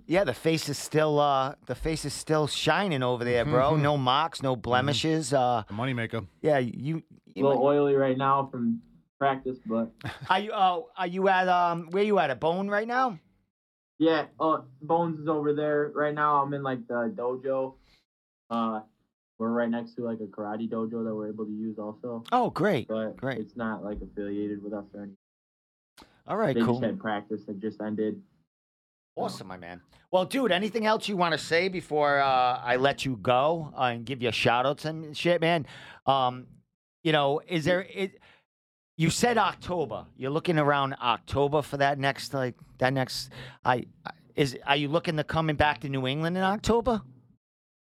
yeah, the face is still, uh, the face is still shining over there, bro. No marks, no blemishes. Uh, moneymaker. Yeah, you, you. A little oily right now from practice, but. Are you? Uh, are you at? Um, where you at? A Bone right now? Yeah. Uh, Bones is over there right now. I'm in like the dojo. Uh, we're right next to like a karate dojo that we're able to use also. Oh, great! But great. It's not like affiliated with us or anything. All right, they cool. They just had practice that just ended. Awesome, my man. Well, dude, anything else you want to say before uh, I let you go uh, and give you shout-outs and shit, man? Um, you know, is there... It, you said October. You're looking around October for that next, like, that next... I, I is Are you looking to coming back to New England in October?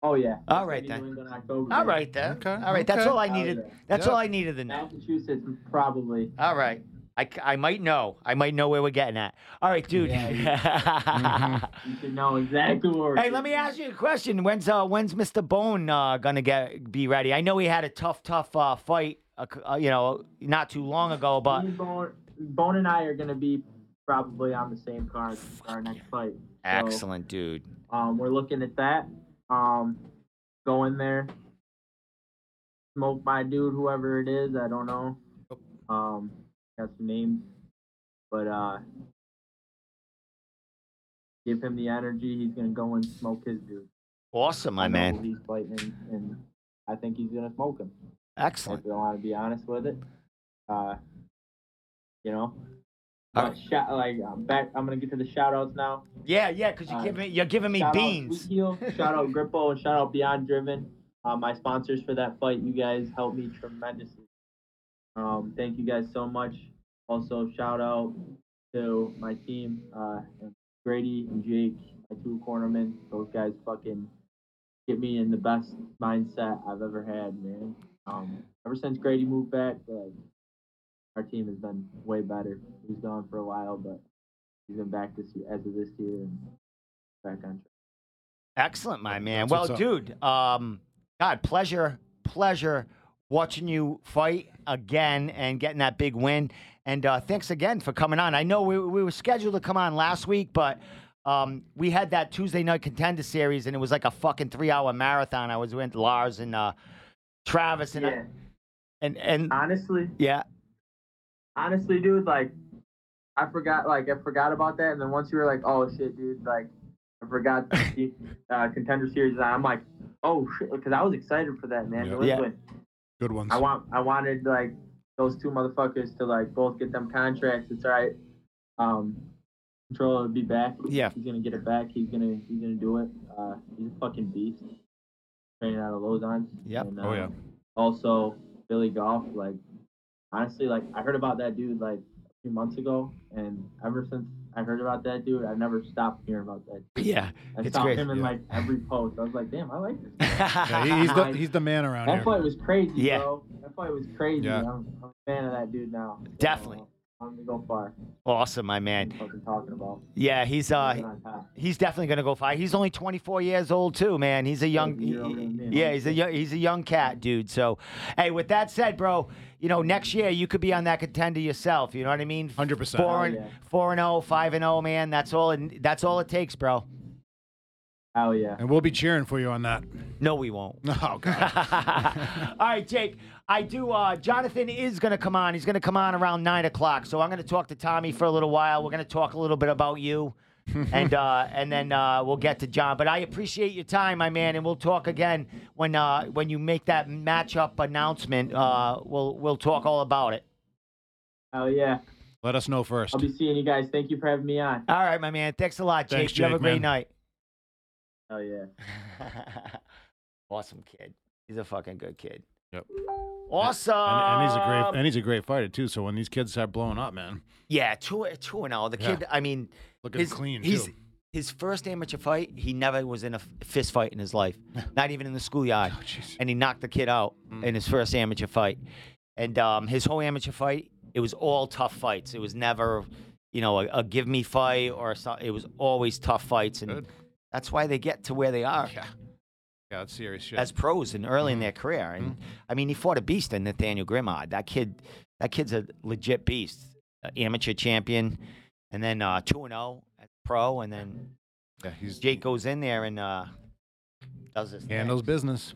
Oh, yeah. All right, then. October, all right, then. Okay. All right, okay. That's all I needed. Oh, yeah. That's yep. all I needed to know. Massachusetts, probably. All right. I, I might know. I might know where we're getting at. All right, dude. Yeah, you, you should know exactly where we're Hey, let me ask you a question. When's uh when's Mister Bone uh, gonna get be ready? I know he had a tough, tough uh, fight, uh, uh, you know, not too long ago, but Bone, Bone and I are gonna be probably on the same card for our next fight. So, excellent, dude. Um, we're looking at that. Um, go in there, smoke my dude, whoever it is. I don't know. Um. Got some names, but uh, give him the energy. He's gonna go and smoke his dude. Awesome, my man. He's fighting, and I think he's gonna smoke him. Excellent. If I want to be honest with it, uh, you know, uh, shout like I'm back. I'm gonna get to the shout outs now. Yeah, yeah, because you uh, give me, you're giving me beans. Out shout out Grippo and shout out Beyond Driven. Uh, my sponsors for that fight. You guys helped me tremendously. Um, thank you guys so much. Also, shout out to my team, uh, Grady and Jake, my two cornermen. Those guys fucking get me in the best mindset I've ever had, man. Um, ever since Grady moved back, like, our team has been way better. He's gone for a while, but he's been back this year, as of this year, and back on track. Excellent, my man. That's well, dude, um, God, pleasure, pleasure. Watching you fight again and getting that big win. And uh, thanks again for coming on. I know we, we were scheduled to come on last week, but um, we had that Tuesday Night Contender Series, and it was like a fucking three-hour marathon. I was with Lars and uh, Travis. And, yeah. I, and and Honestly. Yeah. Honestly, dude, like, I forgot, like, I forgot about that. And then once you were like, oh, shit, dude, like, I forgot the uh, Contender Series. I'm like, oh, shit, because I was excited for that, man. Yeah. It was yeah. good. Good ones. I want. I wanted like those two motherfuckers to like both get them contracts. It's all right. Um, Controller will be back. Yeah, he's gonna get it back. He's gonna. He's gonna do it. Uh, he's a fucking beast. Training out of Lausanne. Yep. And, uh, oh yeah. Also, Billy Goff. Like, honestly, like I heard about that dude like a few months ago, and ever since I heard about that dude, I never stopped hearing about that dude. Yeah, I it's saw crazy. him in, yeah. like, every post. I was like, damn, I like this guy. Yeah, he's, the, he's the man around that here. That fight was crazy, yeah. bro. That fight was crazy. Yeah. I'm, I'm a fan of that dude now. So Definitely. I'm going to go far. Awesome, my man. That's what I'm talking about. Yeah, he's uh, he's definitely going to go far. He's only twenty-four years old, too, man. He's a young he, – yeah, he's a young, he's a young cat, dude. So, hey, with that said, bro, you know, next year you could be on that contender yourself. You know what I mean? one hundred percent. four and oh, five and oh, man. That's all it, that's all it takes, bro. Oh, yeah. And we'll be cheering for you on that. No, we won't. Oh, God. All right, Jake. I do. Uh, Jonathan is going to come on. He's going to come on around nine o'clock. So I'm going to talk to Tommy for a little while. We're going to talk a little bit about you. and uh, and then uh, we'll get to John. But I appreciate your time, my man, and we'll talk again when uh, when you make that matchup announcement. Uh, we'll we'll talk all about it. Oh, yeah. Let us know first. I'll be seeing you guys. Thank you for having me on. All right, my man. Thanks a lot, Jake. Thanks, Jake. You have a man. Great night. Oh, yeah. Awesome kid. He's a fucking good kid. Yep. Awesome. And, and he's a great and he's a great fighter too. So when these kids start blowing up, man. Yeah, two two and all. The kid, yeah. I mean, look at him clean he's, too. His first amateur fight, he never was in a fist fight in his life. Not even in the schoolyard. Oh, and he knocked the kid out mm. in his first amateur fight. And um, his whole amateur fight, it was all tough fights. It was never, you know, a, a give me fight or a, it was always tough fights, and good. That's why they get to where they are. Yeah. Yeah, that's serious shit. As pros and early mm-hmm. in their career. And mm-hmm. I mean, he fought a beast in Nathaniel Grimard. That kid, that kid's a legit beast. Uh, amateur champion. And then uh, two and oh as pro. And then yeah, he's, Jake goes in there and uh, does his thing. Handles business.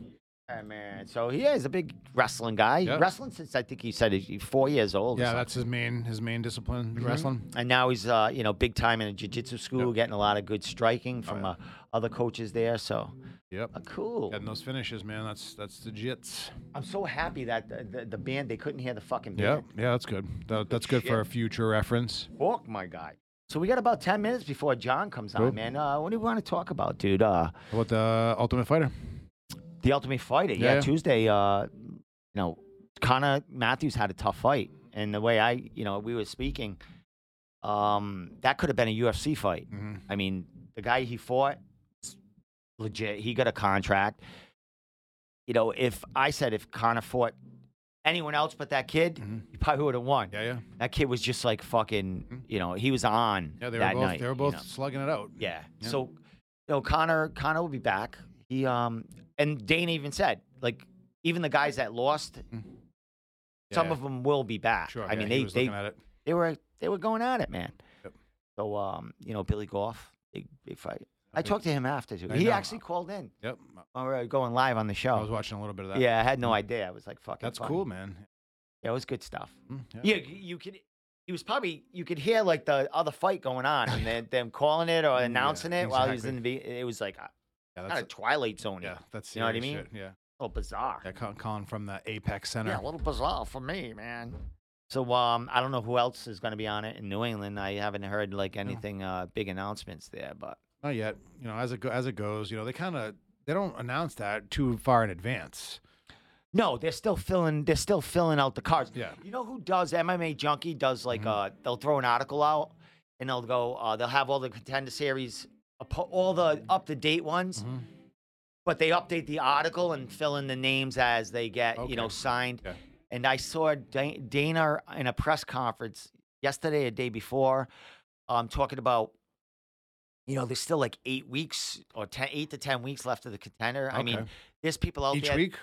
Yeah, man. So he is a big wrestling guy. Yep. Wrestling since, I think he said, he's four years old. Yeah, that's his main his main discipline, mm-hmm. wrestling. And now he's, uh, you know, big time in a jiu-jitsu school, yep. getting a lot of good striking from oh, yeah. uh, other coaches there. So... Yep. Uh, cool. Getting those finishes, man. That's that's the jits. I'm so happy that the, the, the band, they couldn't hear the fucking band. Yeah, yeah, that's good. That, that's good for a future reference. Fuck, my guy. So we got about ten minutes before John comes cool. on, man. Uh, what do you want to talk about, dude? Uh, about the Ultimate Fighter. The Ultimate Fighter, yeah. yeah. Tuesday, uh, you know, Connor Matthews had a tough fight. And the way I, you know, we were speaking, um, that could have been a U F C fight. Mm-hmm. I mean, the guy he fought, legit, he got a contract. You know, if I said if Connor fought anyone else but that kid, mm-hmm. he probably would have won. Yeah, yeah. That kid was just like fucking, you know, he was on. Yeah, they were that both. Night, they were both you know? slugging it out. Yeah. yeah. So, you know, Connor, Connor will be back. He um, and Dana even said like even the guys that lost, mm-hmm. yeah, some yeah. of them will be back. Sure, I yeah, mean, they they they were they were going at it, man. Yep. So um, you know, Billy Goff, big big fight. I talked to him after, too. I he know. actually called in. Yep. While we were going live on the show. I was watching a little bit of that. Yeah, I had no idea. I was like, fucking That's fun. cool, man. Yeah, it was good stuff. Mm, yeah. yeah, you could, he was probably, you could hear, like, the other fight going on, and then them calling it or announcing yeah, exactly. it while he was in the, it was like, uh, yeah, that's kind of Twilight Zone. Yeah, that's You know what I mean? Shit, yeah. A little bizarre. Yeah, calling from the Apex Center. Yeah, a little bizarre for me, man. So um, I don't know who else is going to be on it in New England. I haven't heard, like, anything, no. uh, big announcements there, but. Not yet. You know, as it go, as it goes, you know, they kind of they don't announce that too far in advance. No, they're still filling they're still filling out the cards. Yeah. You know who does M M A Junkie does like mm-hmm. uh they'll throw an article out and they'll go uh they'll have all the contender series all the up to date ones. Mm-hmm. But they update the article and fill in the names as they get, okay. you know, signed. Yeah. And I saw Dana in a press conference yesterday or day before um talking about you know, there's still like eight weeks or ten, eight to ten weeks left of the contender. Okay. I mean, there's people out Each there. Each week?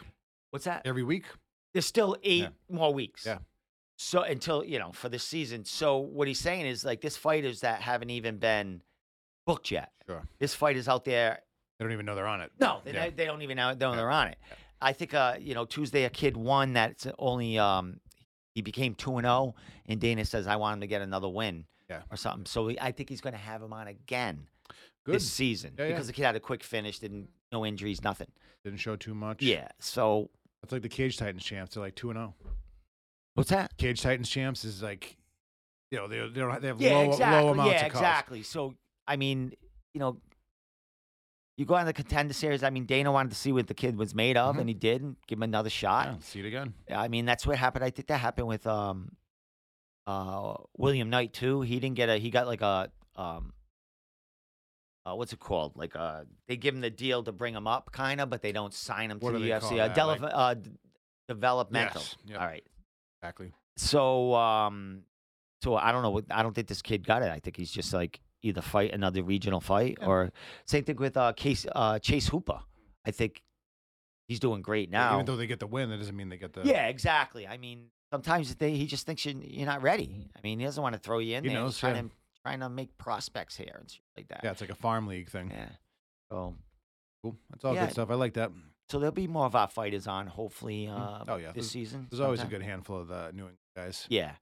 What's that? Every week? There's still eight yeah. more weeks. Yeah. So until, you know, for this season. So what he's saying is like this fighters that haven't even been booked yet. Sure. This fighter's out there. They don't even know they're on it. No, they, yeah. they don't even know they're yeah. on it. Yeah. I think, uh, you know, Tuesday a kid won that's only, um, he became two and oh, and Dana says, I want him to get another win. Yeah. Or something. So I think he's going to have him on again Good. this season yeah, because yeah. the kid had a quick finish, didn't no injuries, nothing. Didn't show too much. Yeah. So that's like the Cage Titans champs. They're like two and zero. What's that? Cage Titans champs is like, you know, they they don't have, they have yeah, low exactly. low amounts. Yeah, of cost. exactly. So I mean, you know, you go on the contender series. I mean, Dana wanted to see what the kid was made of, mm-hmm. and he did. And give him another shot. Yeah, see it again. I mean, that's what happened. I think that happened with um. Uh, William Knight too. He didn't get a. He got like a. Um, uh, what's it called? Like uh, they give him the deal to bring him up, kind of, but they don't sign him what to the U F C. Uh, dele- like... uh, developmental. Yes. Yep. All right. Exactly. So, um, so I don't know. I don't think this kid got it. I think he's just like either fight another regional fight yeah. or same thing with uh, Case uh, Chase Hooper. I think he's doing great now. Yeah, even though they get the win, that doesn't mean they get the. Yeah, exactly. I mean. Sometimes they, he just thinks you, you're not ready. I mean, he doesn't want to throw you in he there. Knows, he's trying, yeah. to, trying to make prospects here and shit like that. Yeah, it's like a farm league thing. Yeah. So Cool. That's all yeah. good stuff. I like that. So there'll be more of our fighters on, hopefully, uh, oh, yeah. this there's, season. There's sometime. Always a good handful of the New England guys. Yeah.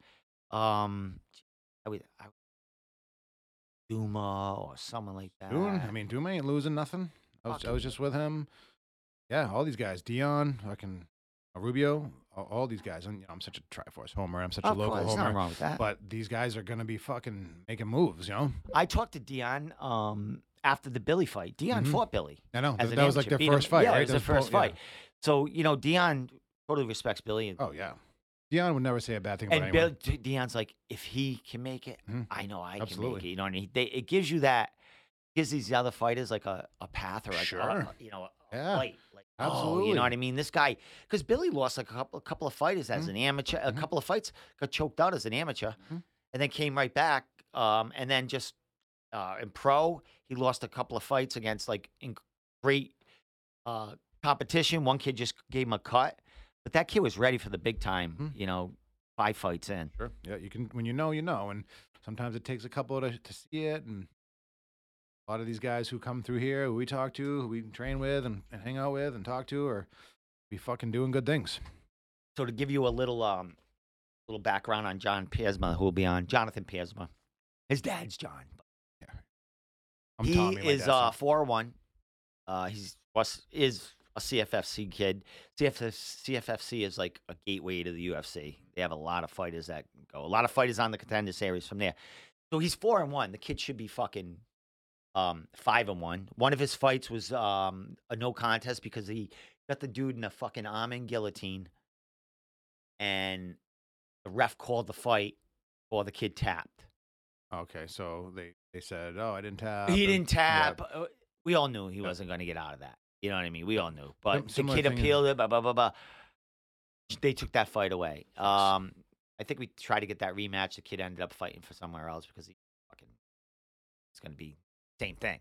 Um, I would, I would, Duma or someone like that. Soon? I mean, Duma ain't losing nothing. I was, okay. I was just with him. Yeah, all these guys. Dion, fucking Rubio, all, all these guys. And, you know, I'm such a Triforce homer. I'm such oh, a local course. Homer. There's nothing wrong with that. But these guys are going to be fucking making moves, you know? I talked to Dion um, after the Billy fight. Dion mm-hmm. fought Billy. I know. That, that was like their first fight, yeah, right? It was their first fight. Yeah. So, you know, Dion totally respects Billy. And, oh, yeah. Dion would never say a bad thing about and anyone. Bill, Dion's like, if he can make it, mm-hmm. I know I Absolutely. Can make it. You know what I mean? They, it gives you that, gives these other fighters like a, a path or like sure. a, you know, a yeah. fight. Like, Absolutely. Oh, you know what I mean? This guy, because Billy lost like a couple, a couple of fighters as mm-hmm. an amateur, a mm-hmm. couple of fights, got choked out as an amateur, mm-hmm. and then came right back. Um, and then just uh, in pro, he lost a couple of fights against like in great uh, competition. One kid just gave him a cut. But that kid was ready for the big time, mm-hmm. you know, five fights in. Sure. Yeah, you can, when you know, you know. And sometimes it takes a couple to, to see it. And a lot of these guys who come through here, who we talk to, who we train with and, and hang out with and talk to, are be fucking doing good things. So to give you a little um, little background on Jon Piersma, who will be on, Jonathan Piersma. His dad's John. Yeah. I'm he Tommy, is uh, four oh one. Uh, he's was, is... a C F F C kid. C F F C is like a gateway to the U F C. They have a lot of fighters that go. A lot of fighters on the contender series from there. So he's four and one. The kid should be fucking um, five and one. One of his fights was um, a no contest because he got the dude in a fucking arm and guillotine, and the ref called the fight, or the kid tapped. Okay, so they they said, "Oh, I didn't tap." He didn't tap. Yeah. We all knew he wasn't going to get out of that. You know what I mean? We all knew. But the kid appealed it, blah, blah, blah, blah. They took that fight away. Um, I think we tried to get that rematch. The kid ended up fighting for somewhere else because he fucking, it's going to be the same thing.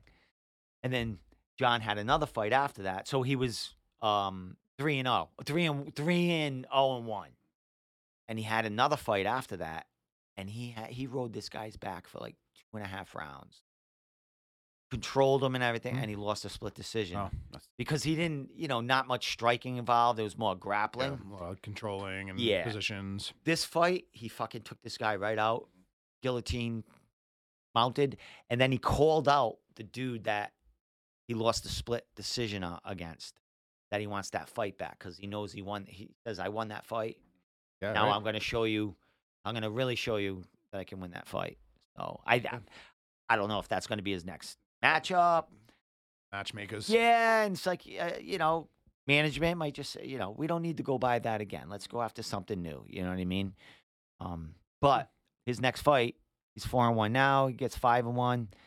And then John had another fight after that. So he was um, three and oh. three and oh and one. And he had another fight after that. And he had, he rode this guy's back for like two and a half rounds. Controlled him and everything, mm-hmm. and he lost a split decision oh, because he didn't, you know, not much striking involved. There was more grappling, yeah, well, controlling, and yeah. positions. This fight, he fucking took this guy right out, guillotine mounted, and then he called out the dude that he lost the split decision against. That he wants that fight back because he knows he won. He says, "I won that fight. Yeah, now right. I'm going to show you. I'm going to really show you that I can win that fight." So I, I, I don't know if that's going to be his next. Matchup, matchmakers. Yeah, and it's like, uh, you know, management might just say, you know, we don't need to go buy that again. Let's go after something new. You know what I mean? Um, but his next fight, he's four and one now. He gets five and one. You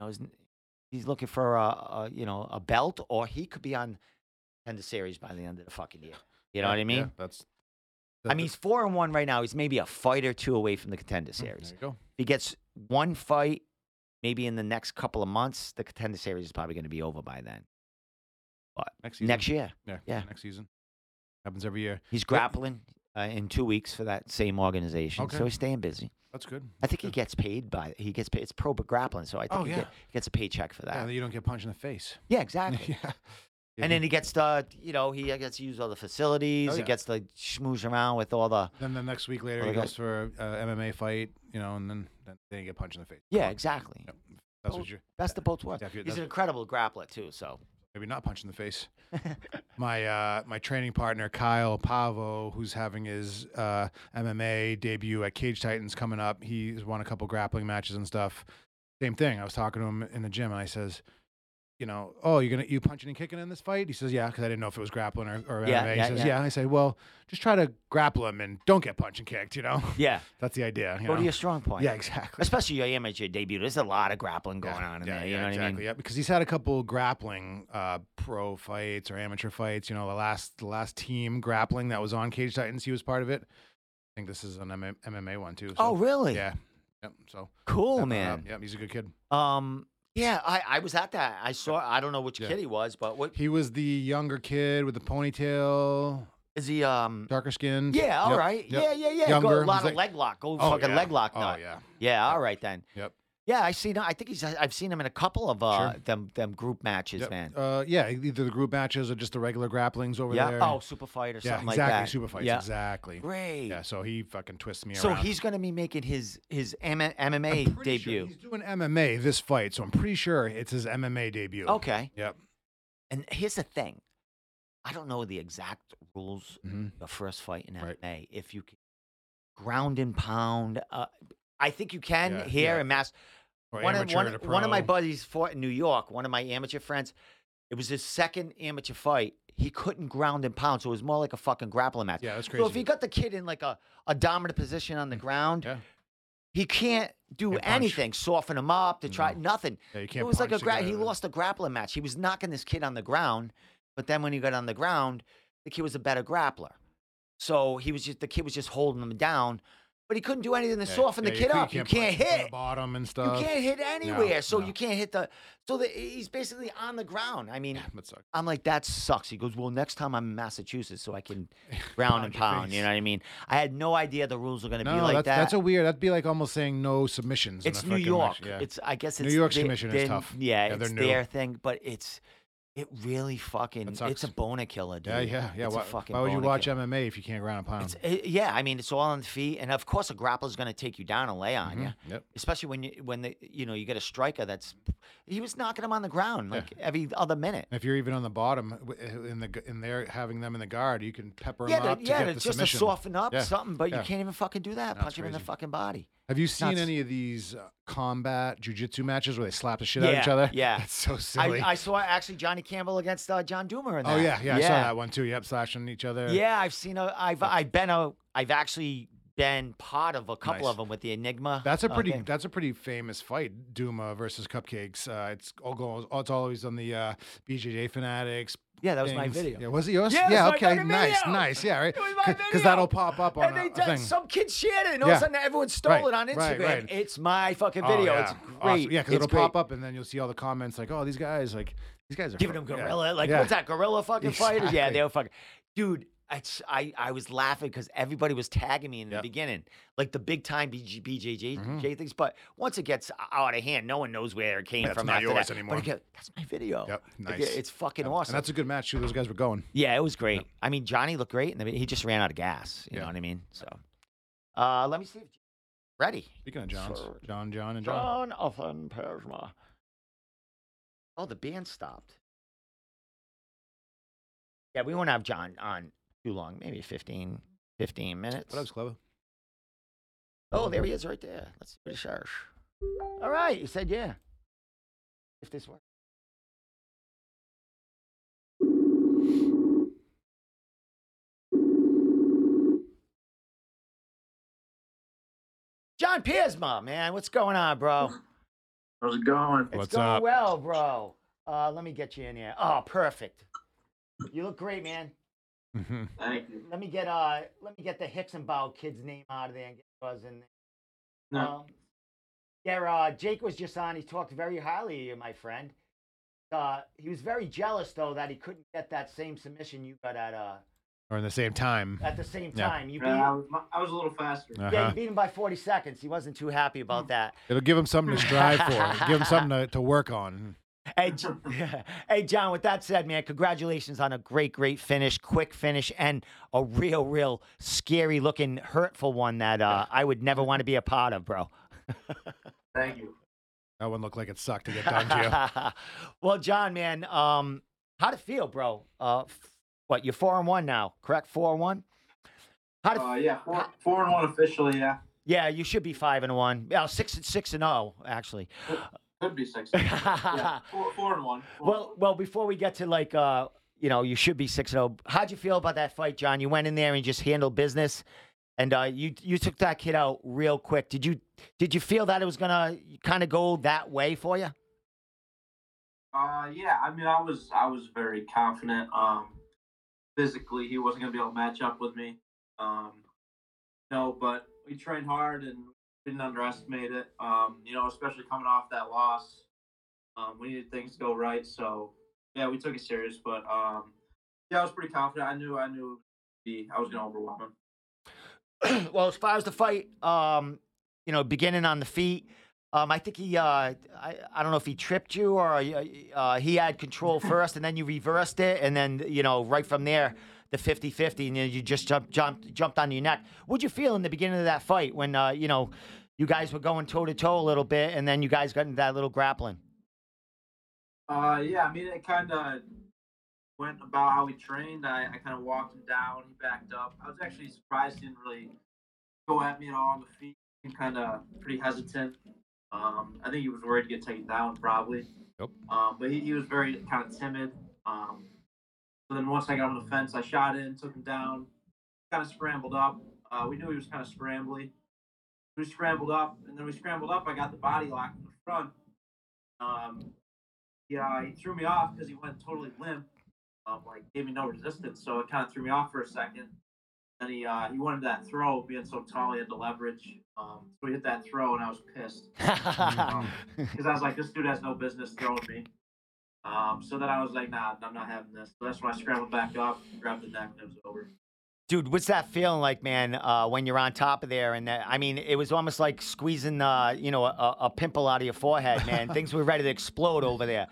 know, he's, he's looking for a, a, you know, a belt, or he could be on contender series by the end of the fucking year. You know yeah, what I mean? Yeah, that's. I mean, he's four and one right now. He's maybe a fight or two away from the contender series. There you go. If he gets one fight. Maybe in the next couple of months, the contender series is probably going to be over by then. But next, season. next year. Yeah, yeah. Next season. Happens every year. He's grappling uh, in two weeks for that same organization. Okay. So he's staying busy. That's good. I think good. he gets paid by, he gets paid, it's pro grappling, so I think oh, he, yeah. get, he gets a paycheck for that. Yeah, you don't get punched in the face. Yeah, exactly. yeah. And then he gets to, you know, he gets to use all the facilities. Oh, yeah. He gets to schmooze around with all the. Then the next week later, he goes for an M M A fight, you know, and then, then they get punched in the face. Yeah, exactly. Yep. That's Bo- what you're. Best of both worlds. He's an incredible grappler too, so. Maybe not punch in the face. my uh, my training partner Kyle Pavo, who's having his uh, M M A debut at Cage Titans coming up, he's won a couple grappling matches and stuff. Same thing. I was talking to him in the gym, and I says. You know, oh, you're gonna you punching and kicking in this fight? He says, yeah, because I didn't know if it was grappling or, or yeah, M M A. He yeah, says, yeah. yeah. And I say, well, just try to grapple him and don't get punched and kicked. You know, yeah, that's the idea. You Go know? to your strong point. Yeah, exactly. Especially your amateur debut. There's a lot of grappling going yeah, on in yeah, there. You yeah, know exactly. what I mean? Yeah, because he's had a couple grappling uh, pro fights or amateur fights. You know, the last the last team grappling that was on Cage Titans, he was part of it. I think this is an M M A one too. So. Oh, really? Yeah. Yep. So cool, man. Yeah, he's a good kid. Um. Yeah, I, I was at that. I saw, I don't know which yeah. kid he was, but what? He was the younger kid with the ponytail. Is he, um, darker skinned? Yeah, all yep. right. Yep. Yeah, yeah, yeah. Younger. Go a lot He's of like... leg lock. Go oh, fucking yeah. leg lock. Nut. Oh, yeah. Yeah, all right then. Yep. Yeah, I seen. I think he's. I've seen him in a couple of uh, sure. them them group matches, yep. man. Uh, yeah, either the group matches or just the regular grapplings over yeah. there. Oh, super fight or yeah, something exactly, like that. Super fights, yeah. exactly. Great. Yeah, so he fucking twists me so around. So he's gonna be making his his M M A debut. Sure he's doing M M A this fight, so I'm pretty sure it's his M M A debut. Okay. Yep. And here's the thing, I don't know the exact rules mm-hmm. of the first fight in M M A. Right. If you can ground and pound. Uh, I think you can yeah, here yeah. in Mass. One of, one, one of my buddies fought in New York, one of my amateur friends. It was his second amateur fight. He couldn't ground and pound, so it was more like a fucking grappling match. Yeah, that's crazy. So if he got the kid in like a, a dominant position on the ground, yeah. he can't do can't anything, punch. Soften him up to try, no. nothing. Yeah, you can't it was punch like a gra- He lost a grappling match. He was knocking this kid on the ground, but then when he got on the ground, the kid was a better grappler. So he was just the kid was just holding him down. But he couldn't do anything to yeah, soften yeah, the kid you up. You can't, you can't hit the bottom and stuff. You can't hit anywhere, no, so no. you can't hit the. So the, he's basically on the ground. I mean, yeah, I'm like, that sucks. He goes, well, next time I'm in Massachusetts, so I can ground and pound. You know what I mean? I had no idea the rules were going to no, be like that's, that. That's a weird. That'd be like almost saying no submissions. It's New York. Yeah. It's I guess it's New York submission is tough. Yeah, yeah it's their thing, but it's. It really fucking, it's a boner killer, dude. Yeah, yeah, yeah. It's why, a fucking why would you watch killer. M M A if you can't ground and pound? It, yeah, I mean, it's all on the feet. And, of course, a grappler's going to take you down and lay on mm-hmm. you. Yep. Especially when, you, when the, you know, you get a striker that's, he was knocking him on the ground like yeah. every other minute. If you're even on the bottom in the in there, having them in the guard, you can pepper yeah, them up to yeah, get the just submission. To soften up yeah. something, but yeah. you can't even fucking do that. No, punch him in the fucking body. Have you seen Nuts. any of these uh, combat jiu-jitsu matches where they slap the shit yeah, out of each other? Yeah. That's so silly. I, I saw actually Johnny Campbell against uh, John Duma in that. Oh, yeah, yeah. Yeah. I saw that one, too. Yep, slashing each other. Yeah, I've seen a – I've I've been a – I've actually been part of a couple nice. of them with the Enigma. That's a pretty okay. That's a pretty famous fight, Duma versus Cupcakes. Uh, it's, all, it's always on the uh, B J J Fanatics. Yeah, that was things. my video. Yeah, was it yours? Yeah, yeah it was okay, my nice, video. nice, yeah, right. It was my video. Because that'll pop up on and a, they done, a thing. Some kid shared it, and all yeah. of a sudden everyone stole right. it on Instagram. Right, right. It's my fucking video. Oh, yeah. It's great. Awesome. Yeah, because it'll great. pop up, and then you'll see all the comments like, "Oh, these guys, like these guys are giving them gorilla, yeah. like yeah. what's that gorilla fucking exactly. fighter? Yeah, they were fucking dude." It's, I I was laughing because everybody was tagging me in the yep. beginning, like the big time B J J B J, mm-hmm. things. But once it gets out of hand, no one knows where it came that's from. That's not after yours that. anymore. But again, that's my video. Yep, nice. It, it's fucking yep. awesome. And that's a good match too. Those guys were going. Yeah, it was great. Yep. I mean, Johnny looked great, and he just ran out of gas. You yep. know what I mean? So, uh, let me see. If Ready. Speaking of Johns, so, John, John, and John. Jon Piersma. Oh, the band stopped. Yeah, we won't have John on. Too long, maybe fifteen, fifteen minutes. What up, Clever? Oh, there he is right there. Let's see what he says. All right, he said yeah. If this works. Jon Piersma, man, what's going on, bro? How's it going? It's what's going up? well, bro. Uh, let me get you in here. Oh, perfect. You look great, man. Mm-hmm. Thank you. Let me get uh, let me get the Hixenbaugh kid's name out of there and get yours in there. No. Um, yeah, uh, Jake was just on. He talked very highly of you, my friend. Uh, he was very jealous though that he couldn't get that same submission you got at uh. Or in the same time. At the same time, yeah. you beat. Yeah, I was a little faster. Uh-huh. Yeah, you beat him by forty seconds. He wasn't too happy about that. It'll give him something to strive for. It'll give him something to, to work on. Hey, hey, John, with that said, man, congratulations on a great, great finish, quick finish, and a real, real scary-looking, hurtful one that uh, I would never want to be a part of, bro. Thank you. That one looked like it sucked to get done to you. Well, John, man, um, how'd it feel, bro? Uh, what, you're four and one now, correct? four and one? How'd it, uh, yeah, four, four and one officially, yeah. Yeah, you should be five and one. Oh, six and six and oh, actually. Could be six. Yeah, four, four and one. Four well, well. Before we get to like, uh, you know, you should be six and zero. How'd you feel about that fight, John? You went in there and just handled business, and uh, you you took that kid out real quick. Did you did you feel that it was gonna kind of go that way for you? Uh, yeah. I mean, I was I was very confident. Um, physically, he wasn't gonna be able to match up with me. Um, no, but we trained hard and. Didn't underestimate it, um, you know, especially coming off that loss. Um, we needed things to go right, so yeah, we took it serious. But um, yeah, I was pretty confident. I knew, I knew, he, I was gonna overwhelm him. Well, as far as the fight, um, you know, beginning on the feet, Um, I think he, uh, I, I don't know if he tripped you or uh, he had control first and then you reversed it. And then, you know, right from there, the fifty fifty, and then you just jumped, jumped, jumped on your neck. What'd you feel in the beginning of that fight when, uh, you know, you guys were going toe to toe a little bit and then you guys got into that little grappling? Uh, yeah, I mean, it kind of went about how we trained. I, I kind of walked him down. He backed up. I was actually surprised he didn't really go at me at all on the feet and kind of pretty hesitant. Um, I think he was worried to get taken down, probably. Nope. Um, but he, he was very kind of timid. Um, so then once I got on the fence, I shot in, took him down, kind of scrambled up. Uh, we knew he was kind of scrambly. We scrambled up, and then we scrambled up. I got the body lock in the front. Um, yeah, he threw me off because he went totally limp. Um, like gave me no resistance, so it kind of threw me off for a second. And he uh, he wanted that throw, being so tall, he had the leverage. Um, so he hit that throw, and I was pissed. Because um, I was like, this dude has no business throwing me. Um, so then I was like, nah, I'm not having this. So that's when I scrambled back up, grabbed the neck, and it was over. Dude, what's that feeling like, man, uh, when you're on top of there? And that, I mean, it was almost like squeezing, uh, you know, a, a pimple out of your forehead, man. Things were ready to explode over there.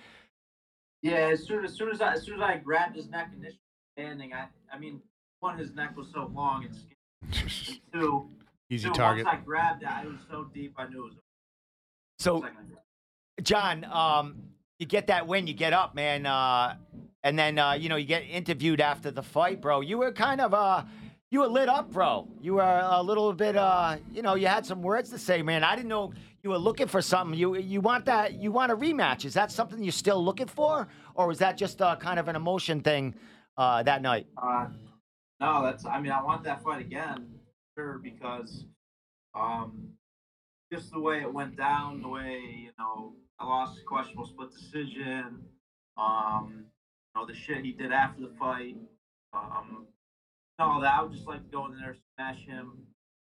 Yeah, as soon as soon as I as soon as I grabbed his neck initially standing, I I mean. One, his neck was so long and skinny. And two, easy two, target. Once I grabbed that, it was so deep, I knew it was over. So, John, um, you get that win, you get up, man, uh, and then uh, you know you get interviewed after the fight, bro. You were kind of uh, you were lit up, bro. You were a little bit, uh, you know, you had some words to say, man. I didn't know you were looking for something. You you want that? You want a rematch? Is that something you're still looking for, or was that just uh, kind of an emotion thing uh, that night? Uh, No, that's. I mean, I want that fight again, sure, because um, just the way it went down, the way you know, I lost a questionable split decision. Um, you know, the shit he did after the fight, um, and all that. I would just like to go in there, smash him,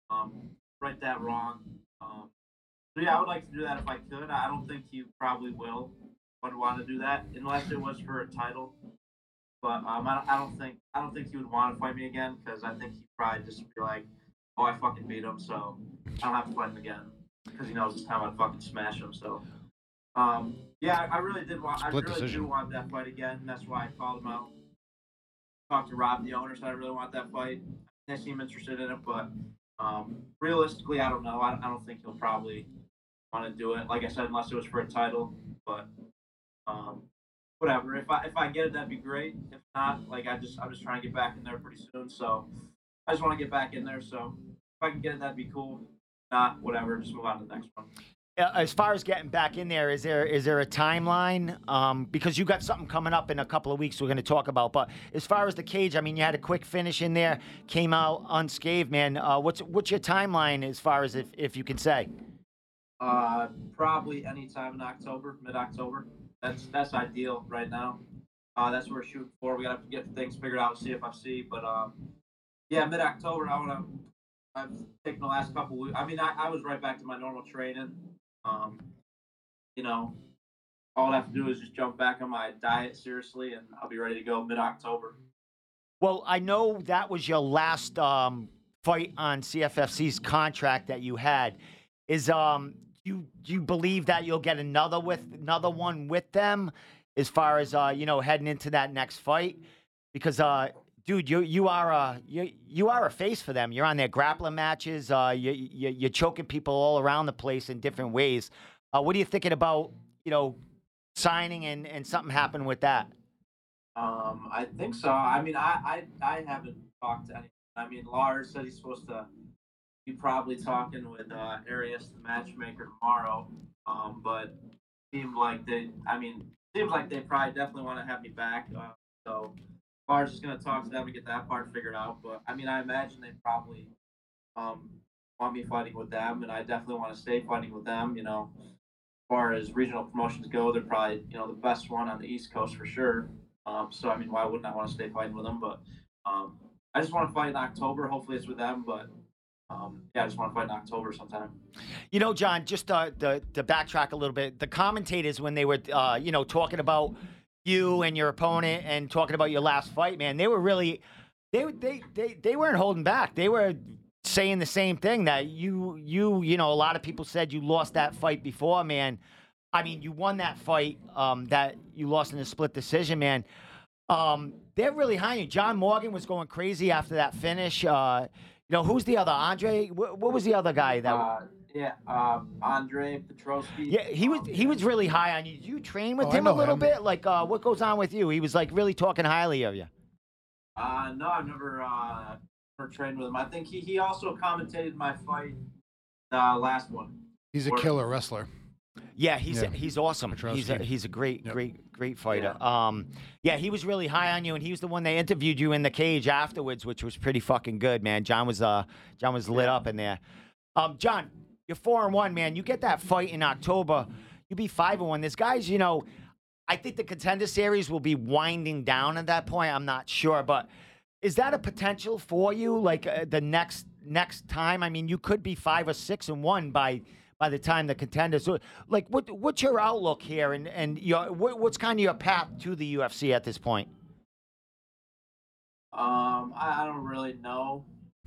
um, right that wrong. Um, so yeah, I would like to do that if I could. I don't think he probably will, but want to do that unless it was for a title. But um, I, I don't think I don't think he would want to fight me again because I think he'd probably just be like, oh, I fucking beat him, so I don't have to fight him again because he knows this time I'd fucking smash him. So, um, yeah, I, I really did want I really decision. do want that fight again. That's why I called him out. Talked to Rob, the owner, said I really want that fight. They seem interested in it, but um, realistically, I don't know. I, I don't think he'll probably want to do it. Like I said, unless it was for a title, but. Um, Whatever. If I if I get it, that'd be great. If not, like I just I'm just trying to get back in there pretty soon. So I just want to get back in there. So if I can get it, that'd be cool. If not, whatever. Just move on to the next one. As far as getting back in there, is there is there a timeline? Um, because you got something coming up in a couple of weeks we're going to talk about. But as far as the cage, I mean, you had a quick finish in there, came out unscathed, man. Uh, what's what's your timeline as far as if if you can say? Uh, probably anytime in October, mid October. That's that's ideal right now. Uh, that's what we're shooting for. We got to get things figured out with C F F C. But, um, yeah, mid-October, I want to – I've taken the last couple weeks. I mean, I, I was right back to my normal training. Um, you know, all I have to do is just jump back on my diet seriously, and I'll be ready to go mid-October. Well, I know that was your last um, fight on C F F C's contract that you had. Is – um. You, do you believe that you'll get another with another one with them as far as, uh, you know, heading into that next fight? Because, uh, dude, you you are a, you, you are a face for them. You're on their grappling matches. Uh, you, you, you're choking people all around the place in different ways. Uh, what are you thinking about, you know, signing and, and something happened with that? Um, I think so. I mean, I, I, I haven't talked to anyone. I mean, Lars said he's supposed to. Be probably talking with uh, Arias, the matchmaker, tomorrow. Um, but seemed like they, I mean, seems like they probably definitely want to have me back. Uh, so Bar's just gonna talk to them and get that part figured out. But I mean, I imagine they probably um, want me fighting with them, and I definitely want to stay fighting with them. You know, as far as regional promotions go, they're probably you know the best one on the East Coast for sure. Um, so I mean, why wouldn't I want to stay fighting with them? But um, I just want to fight in October. Hopefully, it's with them, but. Um, yeah, I just want to fight in October sometime. You know, John, just uh, to, to backtrack a little bit, the commentators, when they were, uh, you know, talking about you and your opponent and talking about your last fight, man, they were really, they, they, they, they weren't holding back. They were saying the same thing, that you, you, you know, a lot of people said you lost that fight before, man. I mean, you won that fight um, that you lost in a split decision, man. Um, they're really high on you. John Morgan was going crazy after that finish. Uh, you know, who's the other? Andre? What, what was the other guy that? Uh, yeah, uh, Andre Petrovsky. Yeah, he was he was really high on you. Did you train with oh, him a little him. bit? Like, uh, what goes on with you? He was like really talking highly of you. Uh, no, I've never uh, never trained with him. I think he he also commentated my fight, uh, last one. He's a or, killer wrestler. Yeah, he's yeah. A, he's awesome. He's a, he's a great, yep. great, great fighter. Yeah. Um, yeah, he was really high on you, and he was the one they interviewed you in the cage afterwards, which was pretty fucking good, man. John was uh, John was lit yeah. up in there. Um, John, you're four and one, man. You get that fight in October, you be five and one. This guy's, you know, I think the Contender Series will be winding down at that point. I'm not sure, but is that a potential for you? Like uh, the next next time, I mean, you could be five or six and one by. By the time the contenders, so, like, what what's your outlook here, and and your what, what's kind of your path to the U F C at this point? Um, I, I don't really know,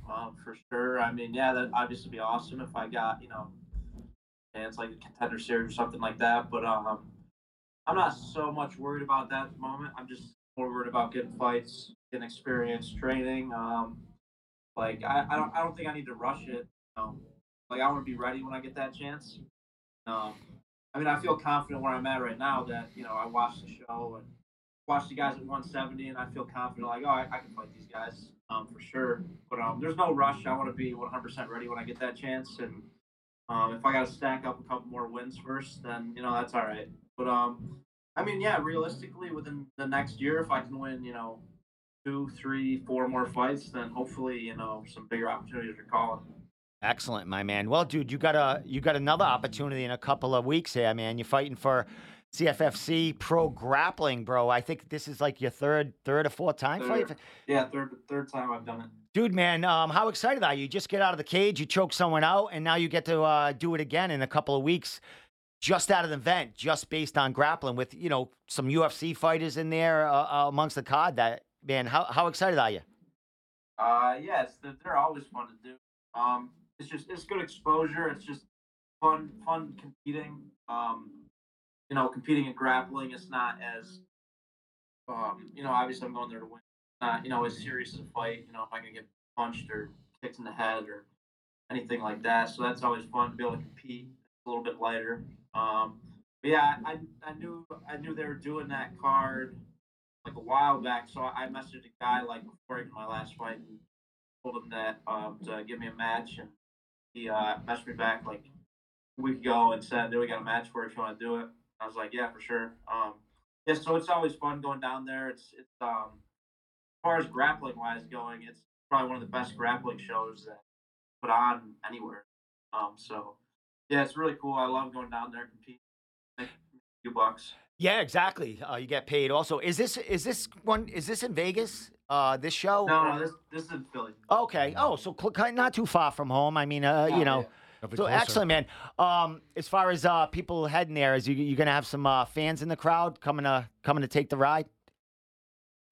um, for sure. I mean, yeah, that obviously would be awesome if I got, you know, and it's like a contender series or something like that. But um, I'm not so much worried about that at the moment. I'm just more worried about getting fights, getting experience, training. Um, like I, I don't I don't think I need to rush it. You know? Like, I want to be ready when I get that chance. Um, I mean, I feel confident where I'm at right now that, you know, I watched the show and watched the guys at one seventy, and I feel confident, like, oh, I, I can fight these guys um, for sure. But um, there's no rush. I want to be one hundred percent ready when I get that chance. And um, if I got to stack up a couple more wins first, then, you know, that's all right. But, um, I mean, yeah, realistically, within the next year, if I can win, you know, two, three, four more fights, then hopefully, you know, some bigger opportunities are calling. Excellent, my man. Well, dude, you got a you got another opportunity in a couple of weeks here, man. You're fighting for C F F C Pro Grappling, bro. I think this is like your third, third or fourth time third. fight. Yeah, third, third time I've done it. Dude, man, um, how excited are you? You just get out of the cage, you choke someone out, and now you get to uh, do it again in a couple of weeks, just out of the event, just based on grappling with, you know, some U F C fighters in there uh, uh, amongst the card. That man, how how excited are you? Uh, yes, yeah, they're always fun to do. Um. It's just it's good exposure. It's just fun, fun competing. Um, you know, competing in grappling. It's not as, um, you know, obviously I'm going there to win. It's not, you know, as serious as a fight. You know, if I can get punched or kicked in the head or anything like that. So that's always fun to be able to compete. It's a little bit lighter. Um, but yeah, I I knew I knew they were doing that card like a while back. So I messaged a guy like before even my last fight and told him that um, to give me a match. And he uh, messaged me back like a week ago and said, "Dude, we got a match for it if you want to do it." I was like, "Yeah, for sure." Um, yeah, so it's always fun going down there. It's it's um, as far as grappling wise going, it's probably one of the best grappling shows that put on anywhere. Um, so yeah, it's really cool. I love going down there and competing. Make a few bucks. Yeah, exactly. Uh, you get paid. Also, is this is this one? Is this in Vegas? Uh, this show? No, no, this this is in Philly. Okay. Oh, so not too far from home. I mean, uh, yeah, you know. Yeah. So closer. Excellent, man. Um, as far as uh, people heading there, is you you gonna have some uh, fans in the crowd coming to coming to take the ride?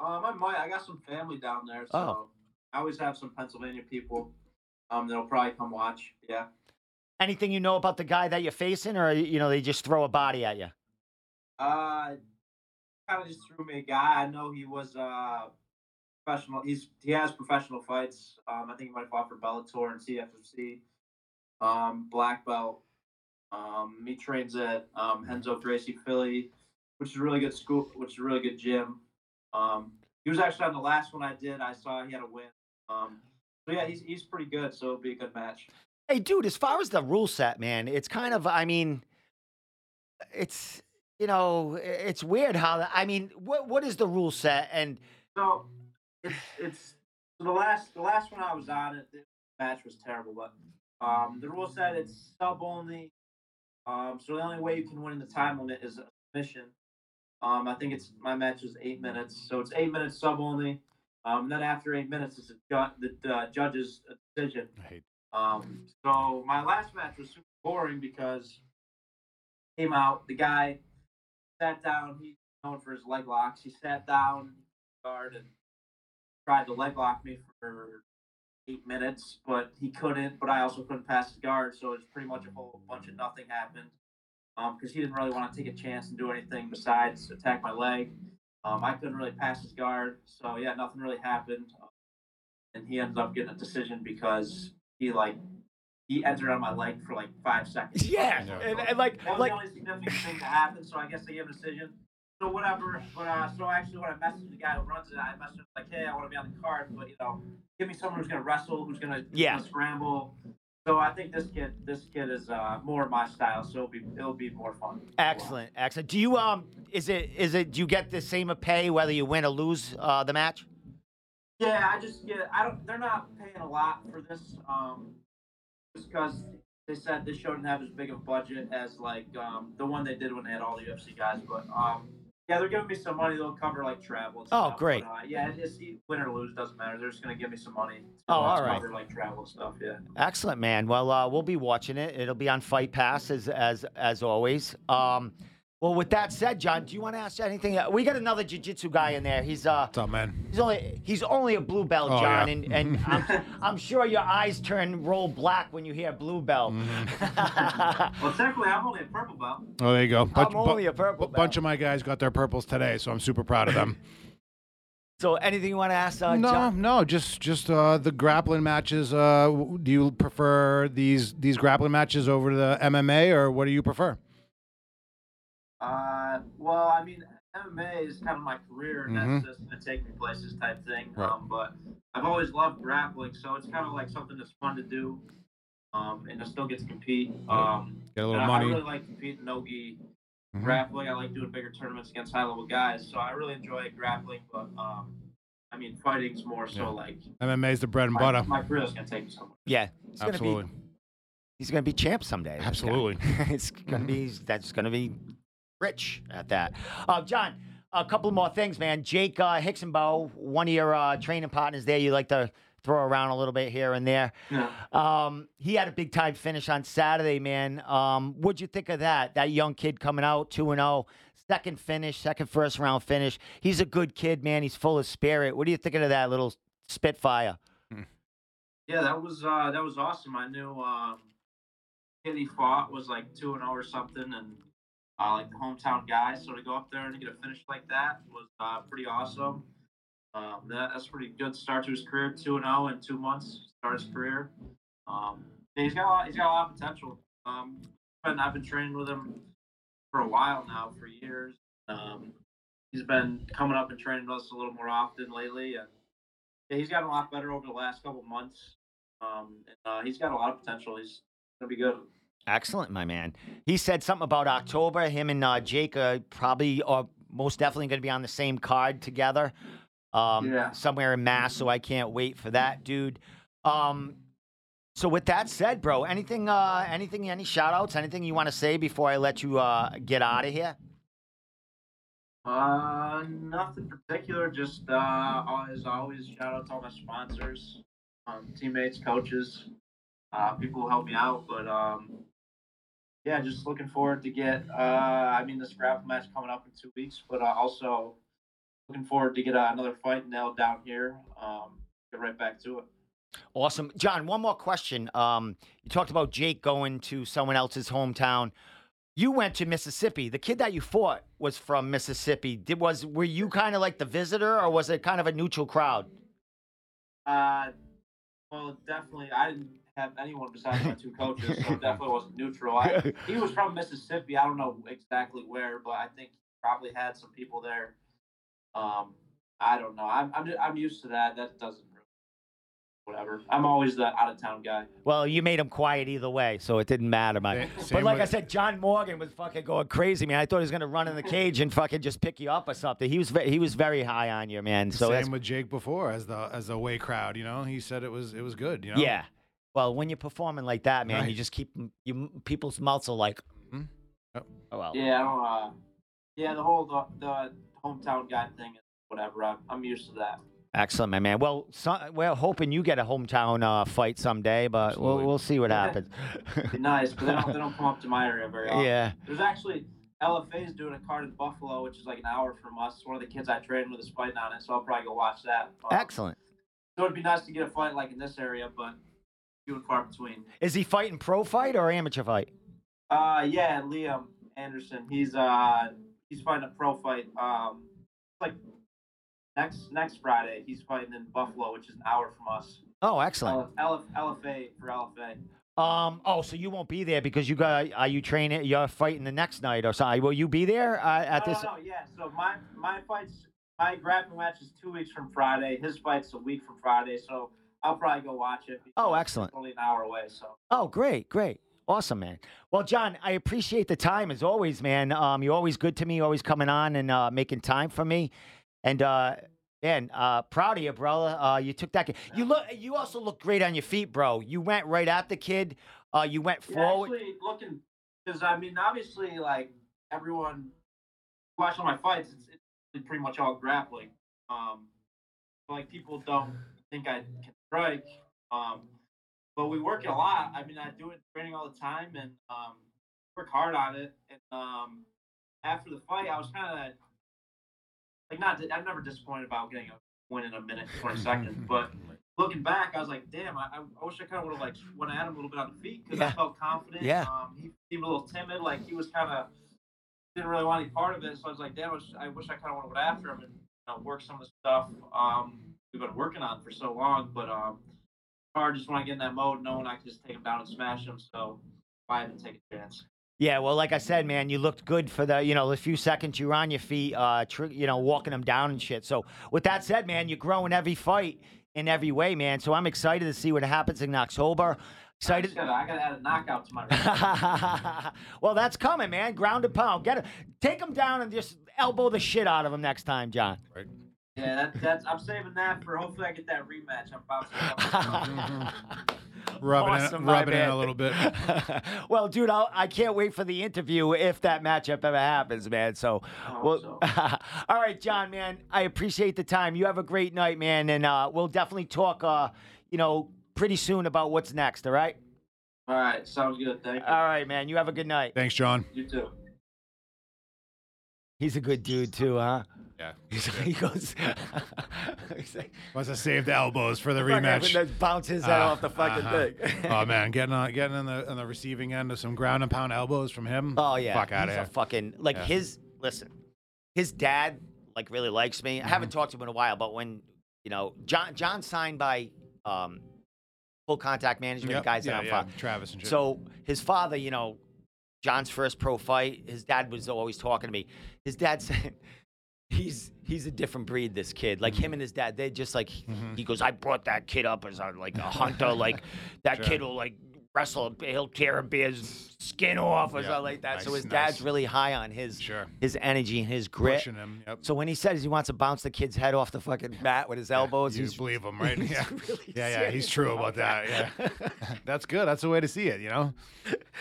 Um, I might. I got some family down there, so oh. I always have some Pennsylvania people. Um, that'll probably come watch. Yeah. Anything you know about the guy that you're facing, or you know they just throw a body at you? Uh, kind of just threw me a guy. I know he was uh. Professional. He's he has professional fights. Um, I think he might have fought for Bellator and C F F C, um, black belt. Um, he trains at um, Henzo Gracie Philly, which is a really good school, which is a really good gym. Um, he was actually on the last one I did. I saw he had a win. Um, so yeah, he's he's pretty good. So it'll be a good match. Hey, dude, as far as the rule set, man, it's kind of I mean, it's you know it's weird how I mean what what is the rule set and so. It's it's so the last the last one I was on it the match was terrible, but um the rule said it's sub only. Um so the only way you can win in the time limit is a submission. Um I think it's my match is eight minutes, so it's eight minutes sub only. Um then after eight minutes it's a ju the uh, judge's decision. Um so my last match was super boring because came out, the guy sat down, he's known for his leg locks, he sat down guard and tried to leg lock me for eight minutes, but he couldn't. But I also couldn't pass his guard, so it's pretty much a whole bunch of nothing happened. Um, because he didn't really want to take a chance and do anything besides attack my leg. Um, I couldn't really pass his guard, so yeah, nothing really happened. Um, and he ended up getting a decision because he like he entered on my leg for like five seconds. Yeah, no, and, and like that was like... the only significant thing that happened. So I guess they gave a decision. So whatever, but uh, so actually when I messaged the guy who runs it, I messaged him like, hey, I want to be on the card, but you know, give me someone who's gonna wrestle, who's gonna, yeah. who's gonna scramble. So I think this kid, this kid is uh, more my style, so it'll be it'll be more fun. Excellent, well. excellent. Do you um, is it is it do you get the same pay whether you win or lose uh, the match? Yeah, I just get. I don't. They're not paying a lot for this, um, just because. They said this show didn't have as big of a budget as like um, the one they did when they had all the U F C guys. But um, yeah, they're giving me some money. They'll cover like travel. And stuff. Oh, great. But, uh, yeah, it's, win or lose doesn't matter. They're just gonna give me some money. Oh, all right. Cover like travel stuff. Yeah. Excellent, man. Well, uh, we'll be watching it. It'll be on Fight Pass as as as always. Um, well, with that said, John, do you want to ask anything? We got another jiu-jitsu guy in there. He's uh, what's up, man? He's only he's only a blue belt, oh, John, yeah. and and I'm, I'm sure your eyes turn roll black when you hear blue belt. Mm-hmm. Well, technically, I'm only a purple belt. Oh, there you go. Bunch, I'm only bu- a purple. belt. Bunch of my guys got their purples today, so I'm super proud of them. So, anything you want to ask? Uh, no, John? no, just just uh, the grappling matches. Uh, do you prefer these these grappling matches over the M M A, or what do you prefer? Uh, well, I mean, M M A is kind of my career, and mm-hmm. that's just going to take me places type thing. Right. Um, but I've always loved grappling, so it's kind of like something that's fun to do, um, and I still get to compete. Um, get a little money. I really like competing no-gi mm-hmm. grappling. I like doing bigger tournaments against high-level guys, so I really enjoy grappling, but, um, I mean, fighting's more yeah. so like... M M A is the bread and my, butter. My career's going to take me somewhere. Yeah, it's absolutely. Gonna be, he's going to be champ someday. Absolutely. It's going to be... That's going to be... Rich at that. Uh, John, a couple more things, man. Jake uh, Hixenbaugh, one of your uh, training partners there, you like to throw around a little bit here and there. Yeah. Um, he had a big-time finish on Saturday, man. Um, what'd you think of that? That young kid coming out, two and oh, second finish, second first-round finish. He's a good kid, man. He's full of spirit. What do you think of that little spitfire? Yeah, that was uh, that was awesome. I knew um, the kid he fought was like two and oh or something, and Uh, like the hometown guy, so to go up there and get a finish like that was uh, pretty awesome. Um, that, that's a pretty good start to his career, two and oh in two months, start his career. Um, he's got a lot, he's got a lot of potential. Um, and I've been training with him for a while now, for years. Um, he's been coming up and training with us a little more often lately, and yeah, he's gotten a lot better over the last couple months. Um, and, uh, he's got a lot of potential. He's gonna be good. Excellent, my man. He said something about October. Him and uh, Jake are probably or most definitely going to be on the same card together um, yeah. somewhere in Mass, so I can't wait for that, dude. Um, so with that said, bro, anything, uh, anything, any shout-outs, anything you want to say before I let you uh, get out of here? Uh, nothing particular, just uh, as always, shout-out to all my sponsors, um, teammates, coaches, uh, people who help me out, but... Um, Yeah, just looking forward to get, uh, I mean, this grapple match coming up in two weeks, but uh, also looking forward to get uh, another fight nailed down here, um, get right back to it. Awesome. John, one more question. Um, you talked about Jake going to someone else's hometown. You went to Mississippi. The kid that you fought was from Mississippi. Did was Were you kind of like the visitor, or was it kind of a neutral crowd? Uh, well, definitely. I didn't. Have anyone besides my two coaches, so definitely wasn't neutral. I, he was from Mississippi. I don't know exactly where, but I think he probably had some people there. Um, I don't know. I'm I'm, just, I'm used to that. That doesn't really, whatever. I'm always the out of town guy. Well, you made him quiet either way, so it didn't matter, man. Yeah, but like way. I said, John Morgan was fucking going crazy, man. I thought he was gonna run in the cage and fucking just pick you up or something. He was ve- he was very high on you, man. So same with Jake before as the as the way crowd. You know, he said it was it was good. You know. Yeah. Well, when you're performing like that, man, right. you just keep you, people's mouths are like, mm-hmm. oh. oh well. Yeah, I don't, uh, yeah, the whole the, the hometown guy thing, whatever. I'm, I'm used to that. Excellent, my man. Well, so, we're hoping you get a hometown uh, fight someday, but we'll, we'll see what happens. Nice, but they don't, they don't come up to my area very often. Yeah, there's actually L F A is doing a card in Buffalo, which is like an hour from us. One of the kids I trained with is fighting on it, so I'll probably go watch that. Um, Excellent. So it'd be nice to get a fight like in this area, but few and far between. Is he fighting pro fight or amateur fight? Uh, yeah, Liam Anderson. He's uh he's fighting a pro fight. Um, like next next Friday, he's fighting in Buffalo, which is an hour from us. Oh, excellent. L F A for L F A. Um, oh, so you won't be there because you got, are you training, you're fighting the next night or something. Will you be there uh, at no, this? No, no, yeah. So my, my fights, my grappling match is two weeks from Friday. His fight's a week from Friday. So I'll probably go watch it. Oh, excellent. It's only an hour away. So. Oh, great. Great. Awesome, man. Well, John, I appreciate the time as always, man. Um, you're always good to me, always coming on and, uh, making time for me. And, uh, man, uh, proud of you, brother. Uh, you took that. Kid. You look. You also look great on your feet, bro. You went right at the kid. Uh, you went forward. Yeah, actually looking, because I mean, obviously, like everyone watching my fights, it's, it's pretty much all grappling. Um, like people don't think I can strike. Um, but we work a lot. I mean, I do it training all the time and um, work hard on it. And um, after the fight, I was kind of. Like not, I'm never disappointed about getting a win in a minute, twenty seconds. But looking back, I was like, damn, I, I wish I kind of would have like went at him a little bit on the feet because yeah. I felt confident. Yeah. Um, he seemed a little timid, like he was kind of didn't really want any part of it. So I was like, damn, I wish I, wish I kind of would have went after him and you know, work some of the stuff um, we've been working on for so long. But um, I just want to get in that mode, knowing I can just take him down and smash him. So I haven't taken a chance. Yeah, well, like I said, man, you looked good for the, you know, the few seconds you were on your feet, uh, tr- you know, walking them down and shit. So with that said, man, you're growing every fight in every way, man. So I'm excited to see what happens in October. Excited. I got to add a knockout to my Well, that's coming, man. Ground and pound. Get a, take them down and just elbow the shit out of them next time, John. Right. Yeah, that, that's. I'm saving that for hopefully I get that rematch. I'm bouncing. Rubbing awesome, it, rubbing it in a little bit. Well, dude, I'll, I can't wait for the interview if that matchup ever happens, man. So, well, so. All right, John, man, I appreciate the time. You have a great night, man, and uh, we'll definitely talk, uh, you know, pretty soon about what's next. All right. All right, sounds good. Thank you. All right, man, you have a good night. Thanks, John. You too. He's a good dude too, huh? Yeah. He goes. He's like, wants to save the elbows for the rematch. That bounce his head uh, off the fucking uh-huh. thing. Oh man, getting on, getting in the on the receiving end of some ground and pound elbows from him. Oh yeah, fuck out of here. Fucking like yeah. his listen, his dad like really likes me. I mm-hmm. haven't talked to him in a while, but when you know John John signed by um, Full Contact Management yep. guys yeah, that I'm yeah. from Travis and Jim. So his father, you know, John's first pro fight. His dad was always talking to me. His dad said. He's he's a different breed, this kid. Like him and his dad, they just like mm-hmm. he goes, I brought that kid up as a, like a hunter. Like that sure. kid will like wrestle, he'll tear a bear's skin off or yep. something like that. Nice, so his nice. dad's really high on his sure. his energy and his grit. Pushing him. Yep. So when he says he wants to bounce the kid's head off the fucking mat with his elbows, yeah, you he's, believe him, right? He's yeah, really yeah, yeah. He's true about that. that. Yeah, that's good. That's the way to see it. You know,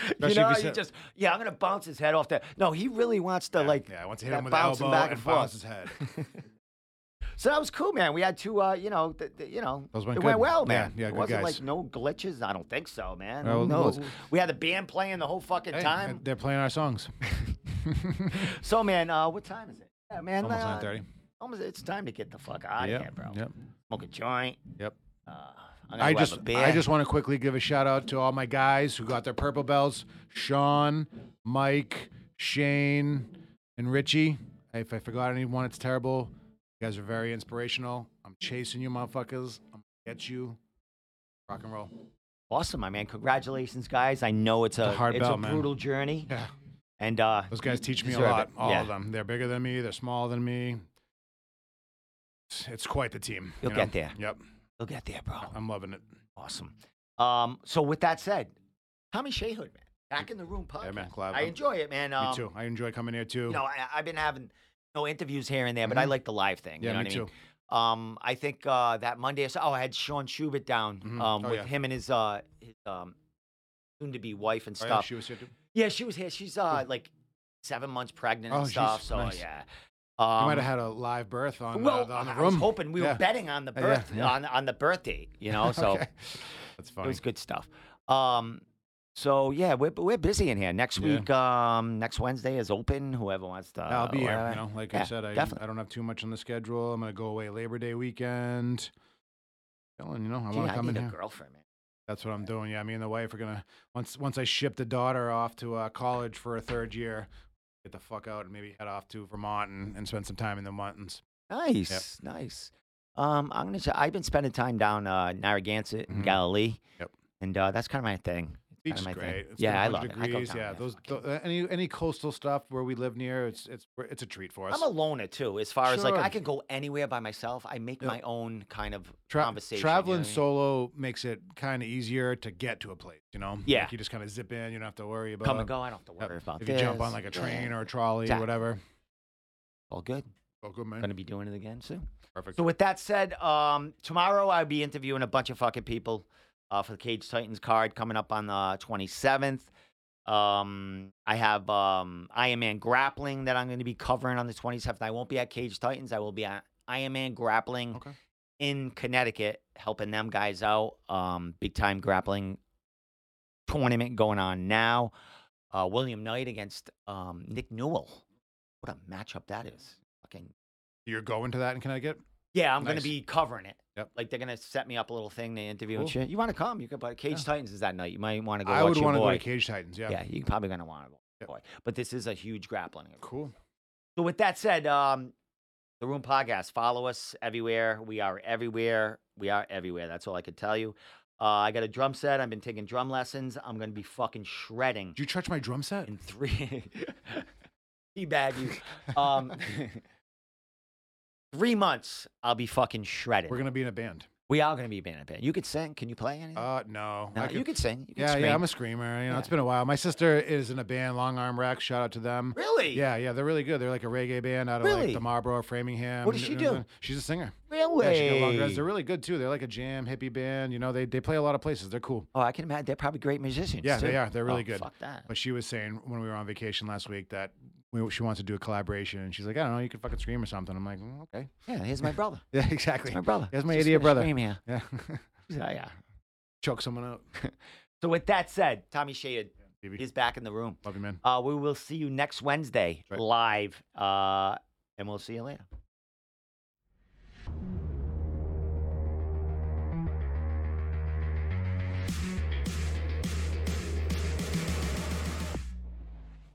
especially you know, you said, just yeah, I'm gonna bounce his head off that. No, he really wants to yeah, like yeah, I want to hit him with the elbow him back and, and bounce his head. So that was cool, man. We had two, uh, you know, th- th- you know, it good. went well, man. Yeah, yeah, it good wasn't guys. like no glitches. I don't think so, man. Well, no, we had the band playing the whole fucking hey, time. They're playing our songs. So, man, uh, what time is it? Yeah, man, almost uh, nine thirty. Almost, it's time to get the fuck out yep. of here, bro. Yep. Smoke a joint. Yep. Uh, I'm I just, I just want to quickly give a shout out to all my guys who got their purple belts: Sean, Mike, Shane, and Richie. If I forgot anyone, it's terrible. You guys are very inspirational. I'm chasing you, motherfuckers. I'm going to get you. Rock and roll. Awesome, my man. Congratulations, guys. I know it's a, it's a, it's belt, a brutal man. journey. Yeah. And uh, those guys teach me a lot, it. all yeah. of them. They're bigger than me. They're smaller than me. It's, it's quite the team. You'll you know? get there. Yep. You'll get there, bro. I'm loving it. Awesome. Um. So with that said, Tommy Shea Hood, man. Back in the room podcast. Yeah, man. Glad I enjoy it, man. Um, me too. I enjoy coming here, too. You know, I, I've been having... No interviews here and there, but mm-hmm. I like the live thing. Yeah, you know me what I mean? too. Um, I think uh, that Monday, or so, oh, I had Sean Schubert down mm-hmm. um, oh, with yeah. him and his, uh, his um, soon-to-be wife and stuff. Oh, yeah, she was here too. Yeah, she was here. She's uh, like seven months pregnant oh, and stuff. So nice. yeah, um, you might have had a live birth on, well, uh, the, on the room. I was hoping we yeah. were betting on the birth yeah. Yeah. on on the birth date. You know, so okay. That's funny. It was good stuff. Um, So yeah, we're we're busy in here. Next yeah. week, um, next Wednesday is open. Whoever wants to, I'll be whatever. here. You know, like yeah, I said, I, I don't have too much on the schedule. I'm gonna go away Labor Day weekend. Dylan, you know, I want to come in here. I need a girlfriend, man. That's what I'm doing. Yeah, me and the wife are gonna once once I ship the daughter off to uh, college for a third year, get the fuck out and maybe head off to Vermont and, and spend some time in the mountains. Nice, yep. nice. Um, I'm gonna. I've been spending time down uh, Narragansett and mm-hmm. Galilee. Yep. And uh, that's kind of my thing. Beach is great. It's yeah, I love degrees. it. I go yeah, those, those any any coastal stuff where we live near, it's it's it's a treat for us. I'm a loner too, as far sure. as like I can go anywhere by myself. I make yep. my own kind of Tra- conversation. Traveling you know solo I mean? makes it kind of easier to get to a place, you know. Yeah, like you just kind of zip in. You don't have to worry about come and go. I don't have to worry yep. about if this. If you jump on like a train yeah. or a trolley exactly. or whatever. All good. All good, man. Going to be doing it again soon. Perfect. So with that said, um, tomorrow I'll be interviewing a bunch of fucking people. Uh, for the Cage Titans card coming up on the twenty-seventh. Um, I have um, Iron Man Grappling that I'm going to be covering on the twenty-seventh. I won't be at Cage Titans. I will be at Iron Man Grappling okay. in Connecticut, helping them guys out. Um, big time grappling tournament going on now. Uh, William Knight against um, Nick Newell. What a matchup that is. Fucking. You're going to that in Connecticut? Yeah, I'm nice. going to be covering it. Yep. Like, they're going to set me up a little thing to interview cool. and shit. You want to come? You could, but Cage yeah. Titans is that night. You might want to go I watch would want to go to Cage Titans, yeah. Yeah, you're probably going to want to go yep. boy. But this is a huge grappling event. Cool. So with that said, um, The Room Podcast, follow us everywhere. We are everywhere. We are everywhere. That's all I could tell you. Uh, I got a drum set. I've been taking drum lessons. I'm going to be fucking shredding. Did you touch my drum set? In three. Teabag you. Um... Three months, I'll be fucking shredded. We're going to be in a band. We are going to be in a band. You could sing. Can you play anything? Uh, no. no could, you could sing. You could yeah, scream. yeah, I'm a screamer. You know, yeah. It's been a while. My sister is in a band, Long Arm Rex. Shout out to them. Really? Yeah, yeah, they're really good. They're like a reggae band out of really? like the Marlboro, Framingham. What does she do? She's a singer. Really? Yeah, she they're really good, too. They're like a jam, hippie band. You know, they, they play a lot of places. They're cool. Oh, I can imagine. They're probably great musicians, Yeah, too. they are. They're really oh, good. fuck that. But she was saying when we were on vacation last week that We, she wants to do a collaboration, and she's like, I don't know, you could fucking scream or something. I'm like, mm, okay. Yeah, here's my brother. yeah, exactly. Here's my brother. Here's my Just idiot brother. Scream here. Yeah. She's like, yeah. Choke someone out. So with that said, Tommy Shea Hood yeah, is back in the room. Love you, man. Uh, we will see you next Wednesday right. live, uh, and we'll see you later.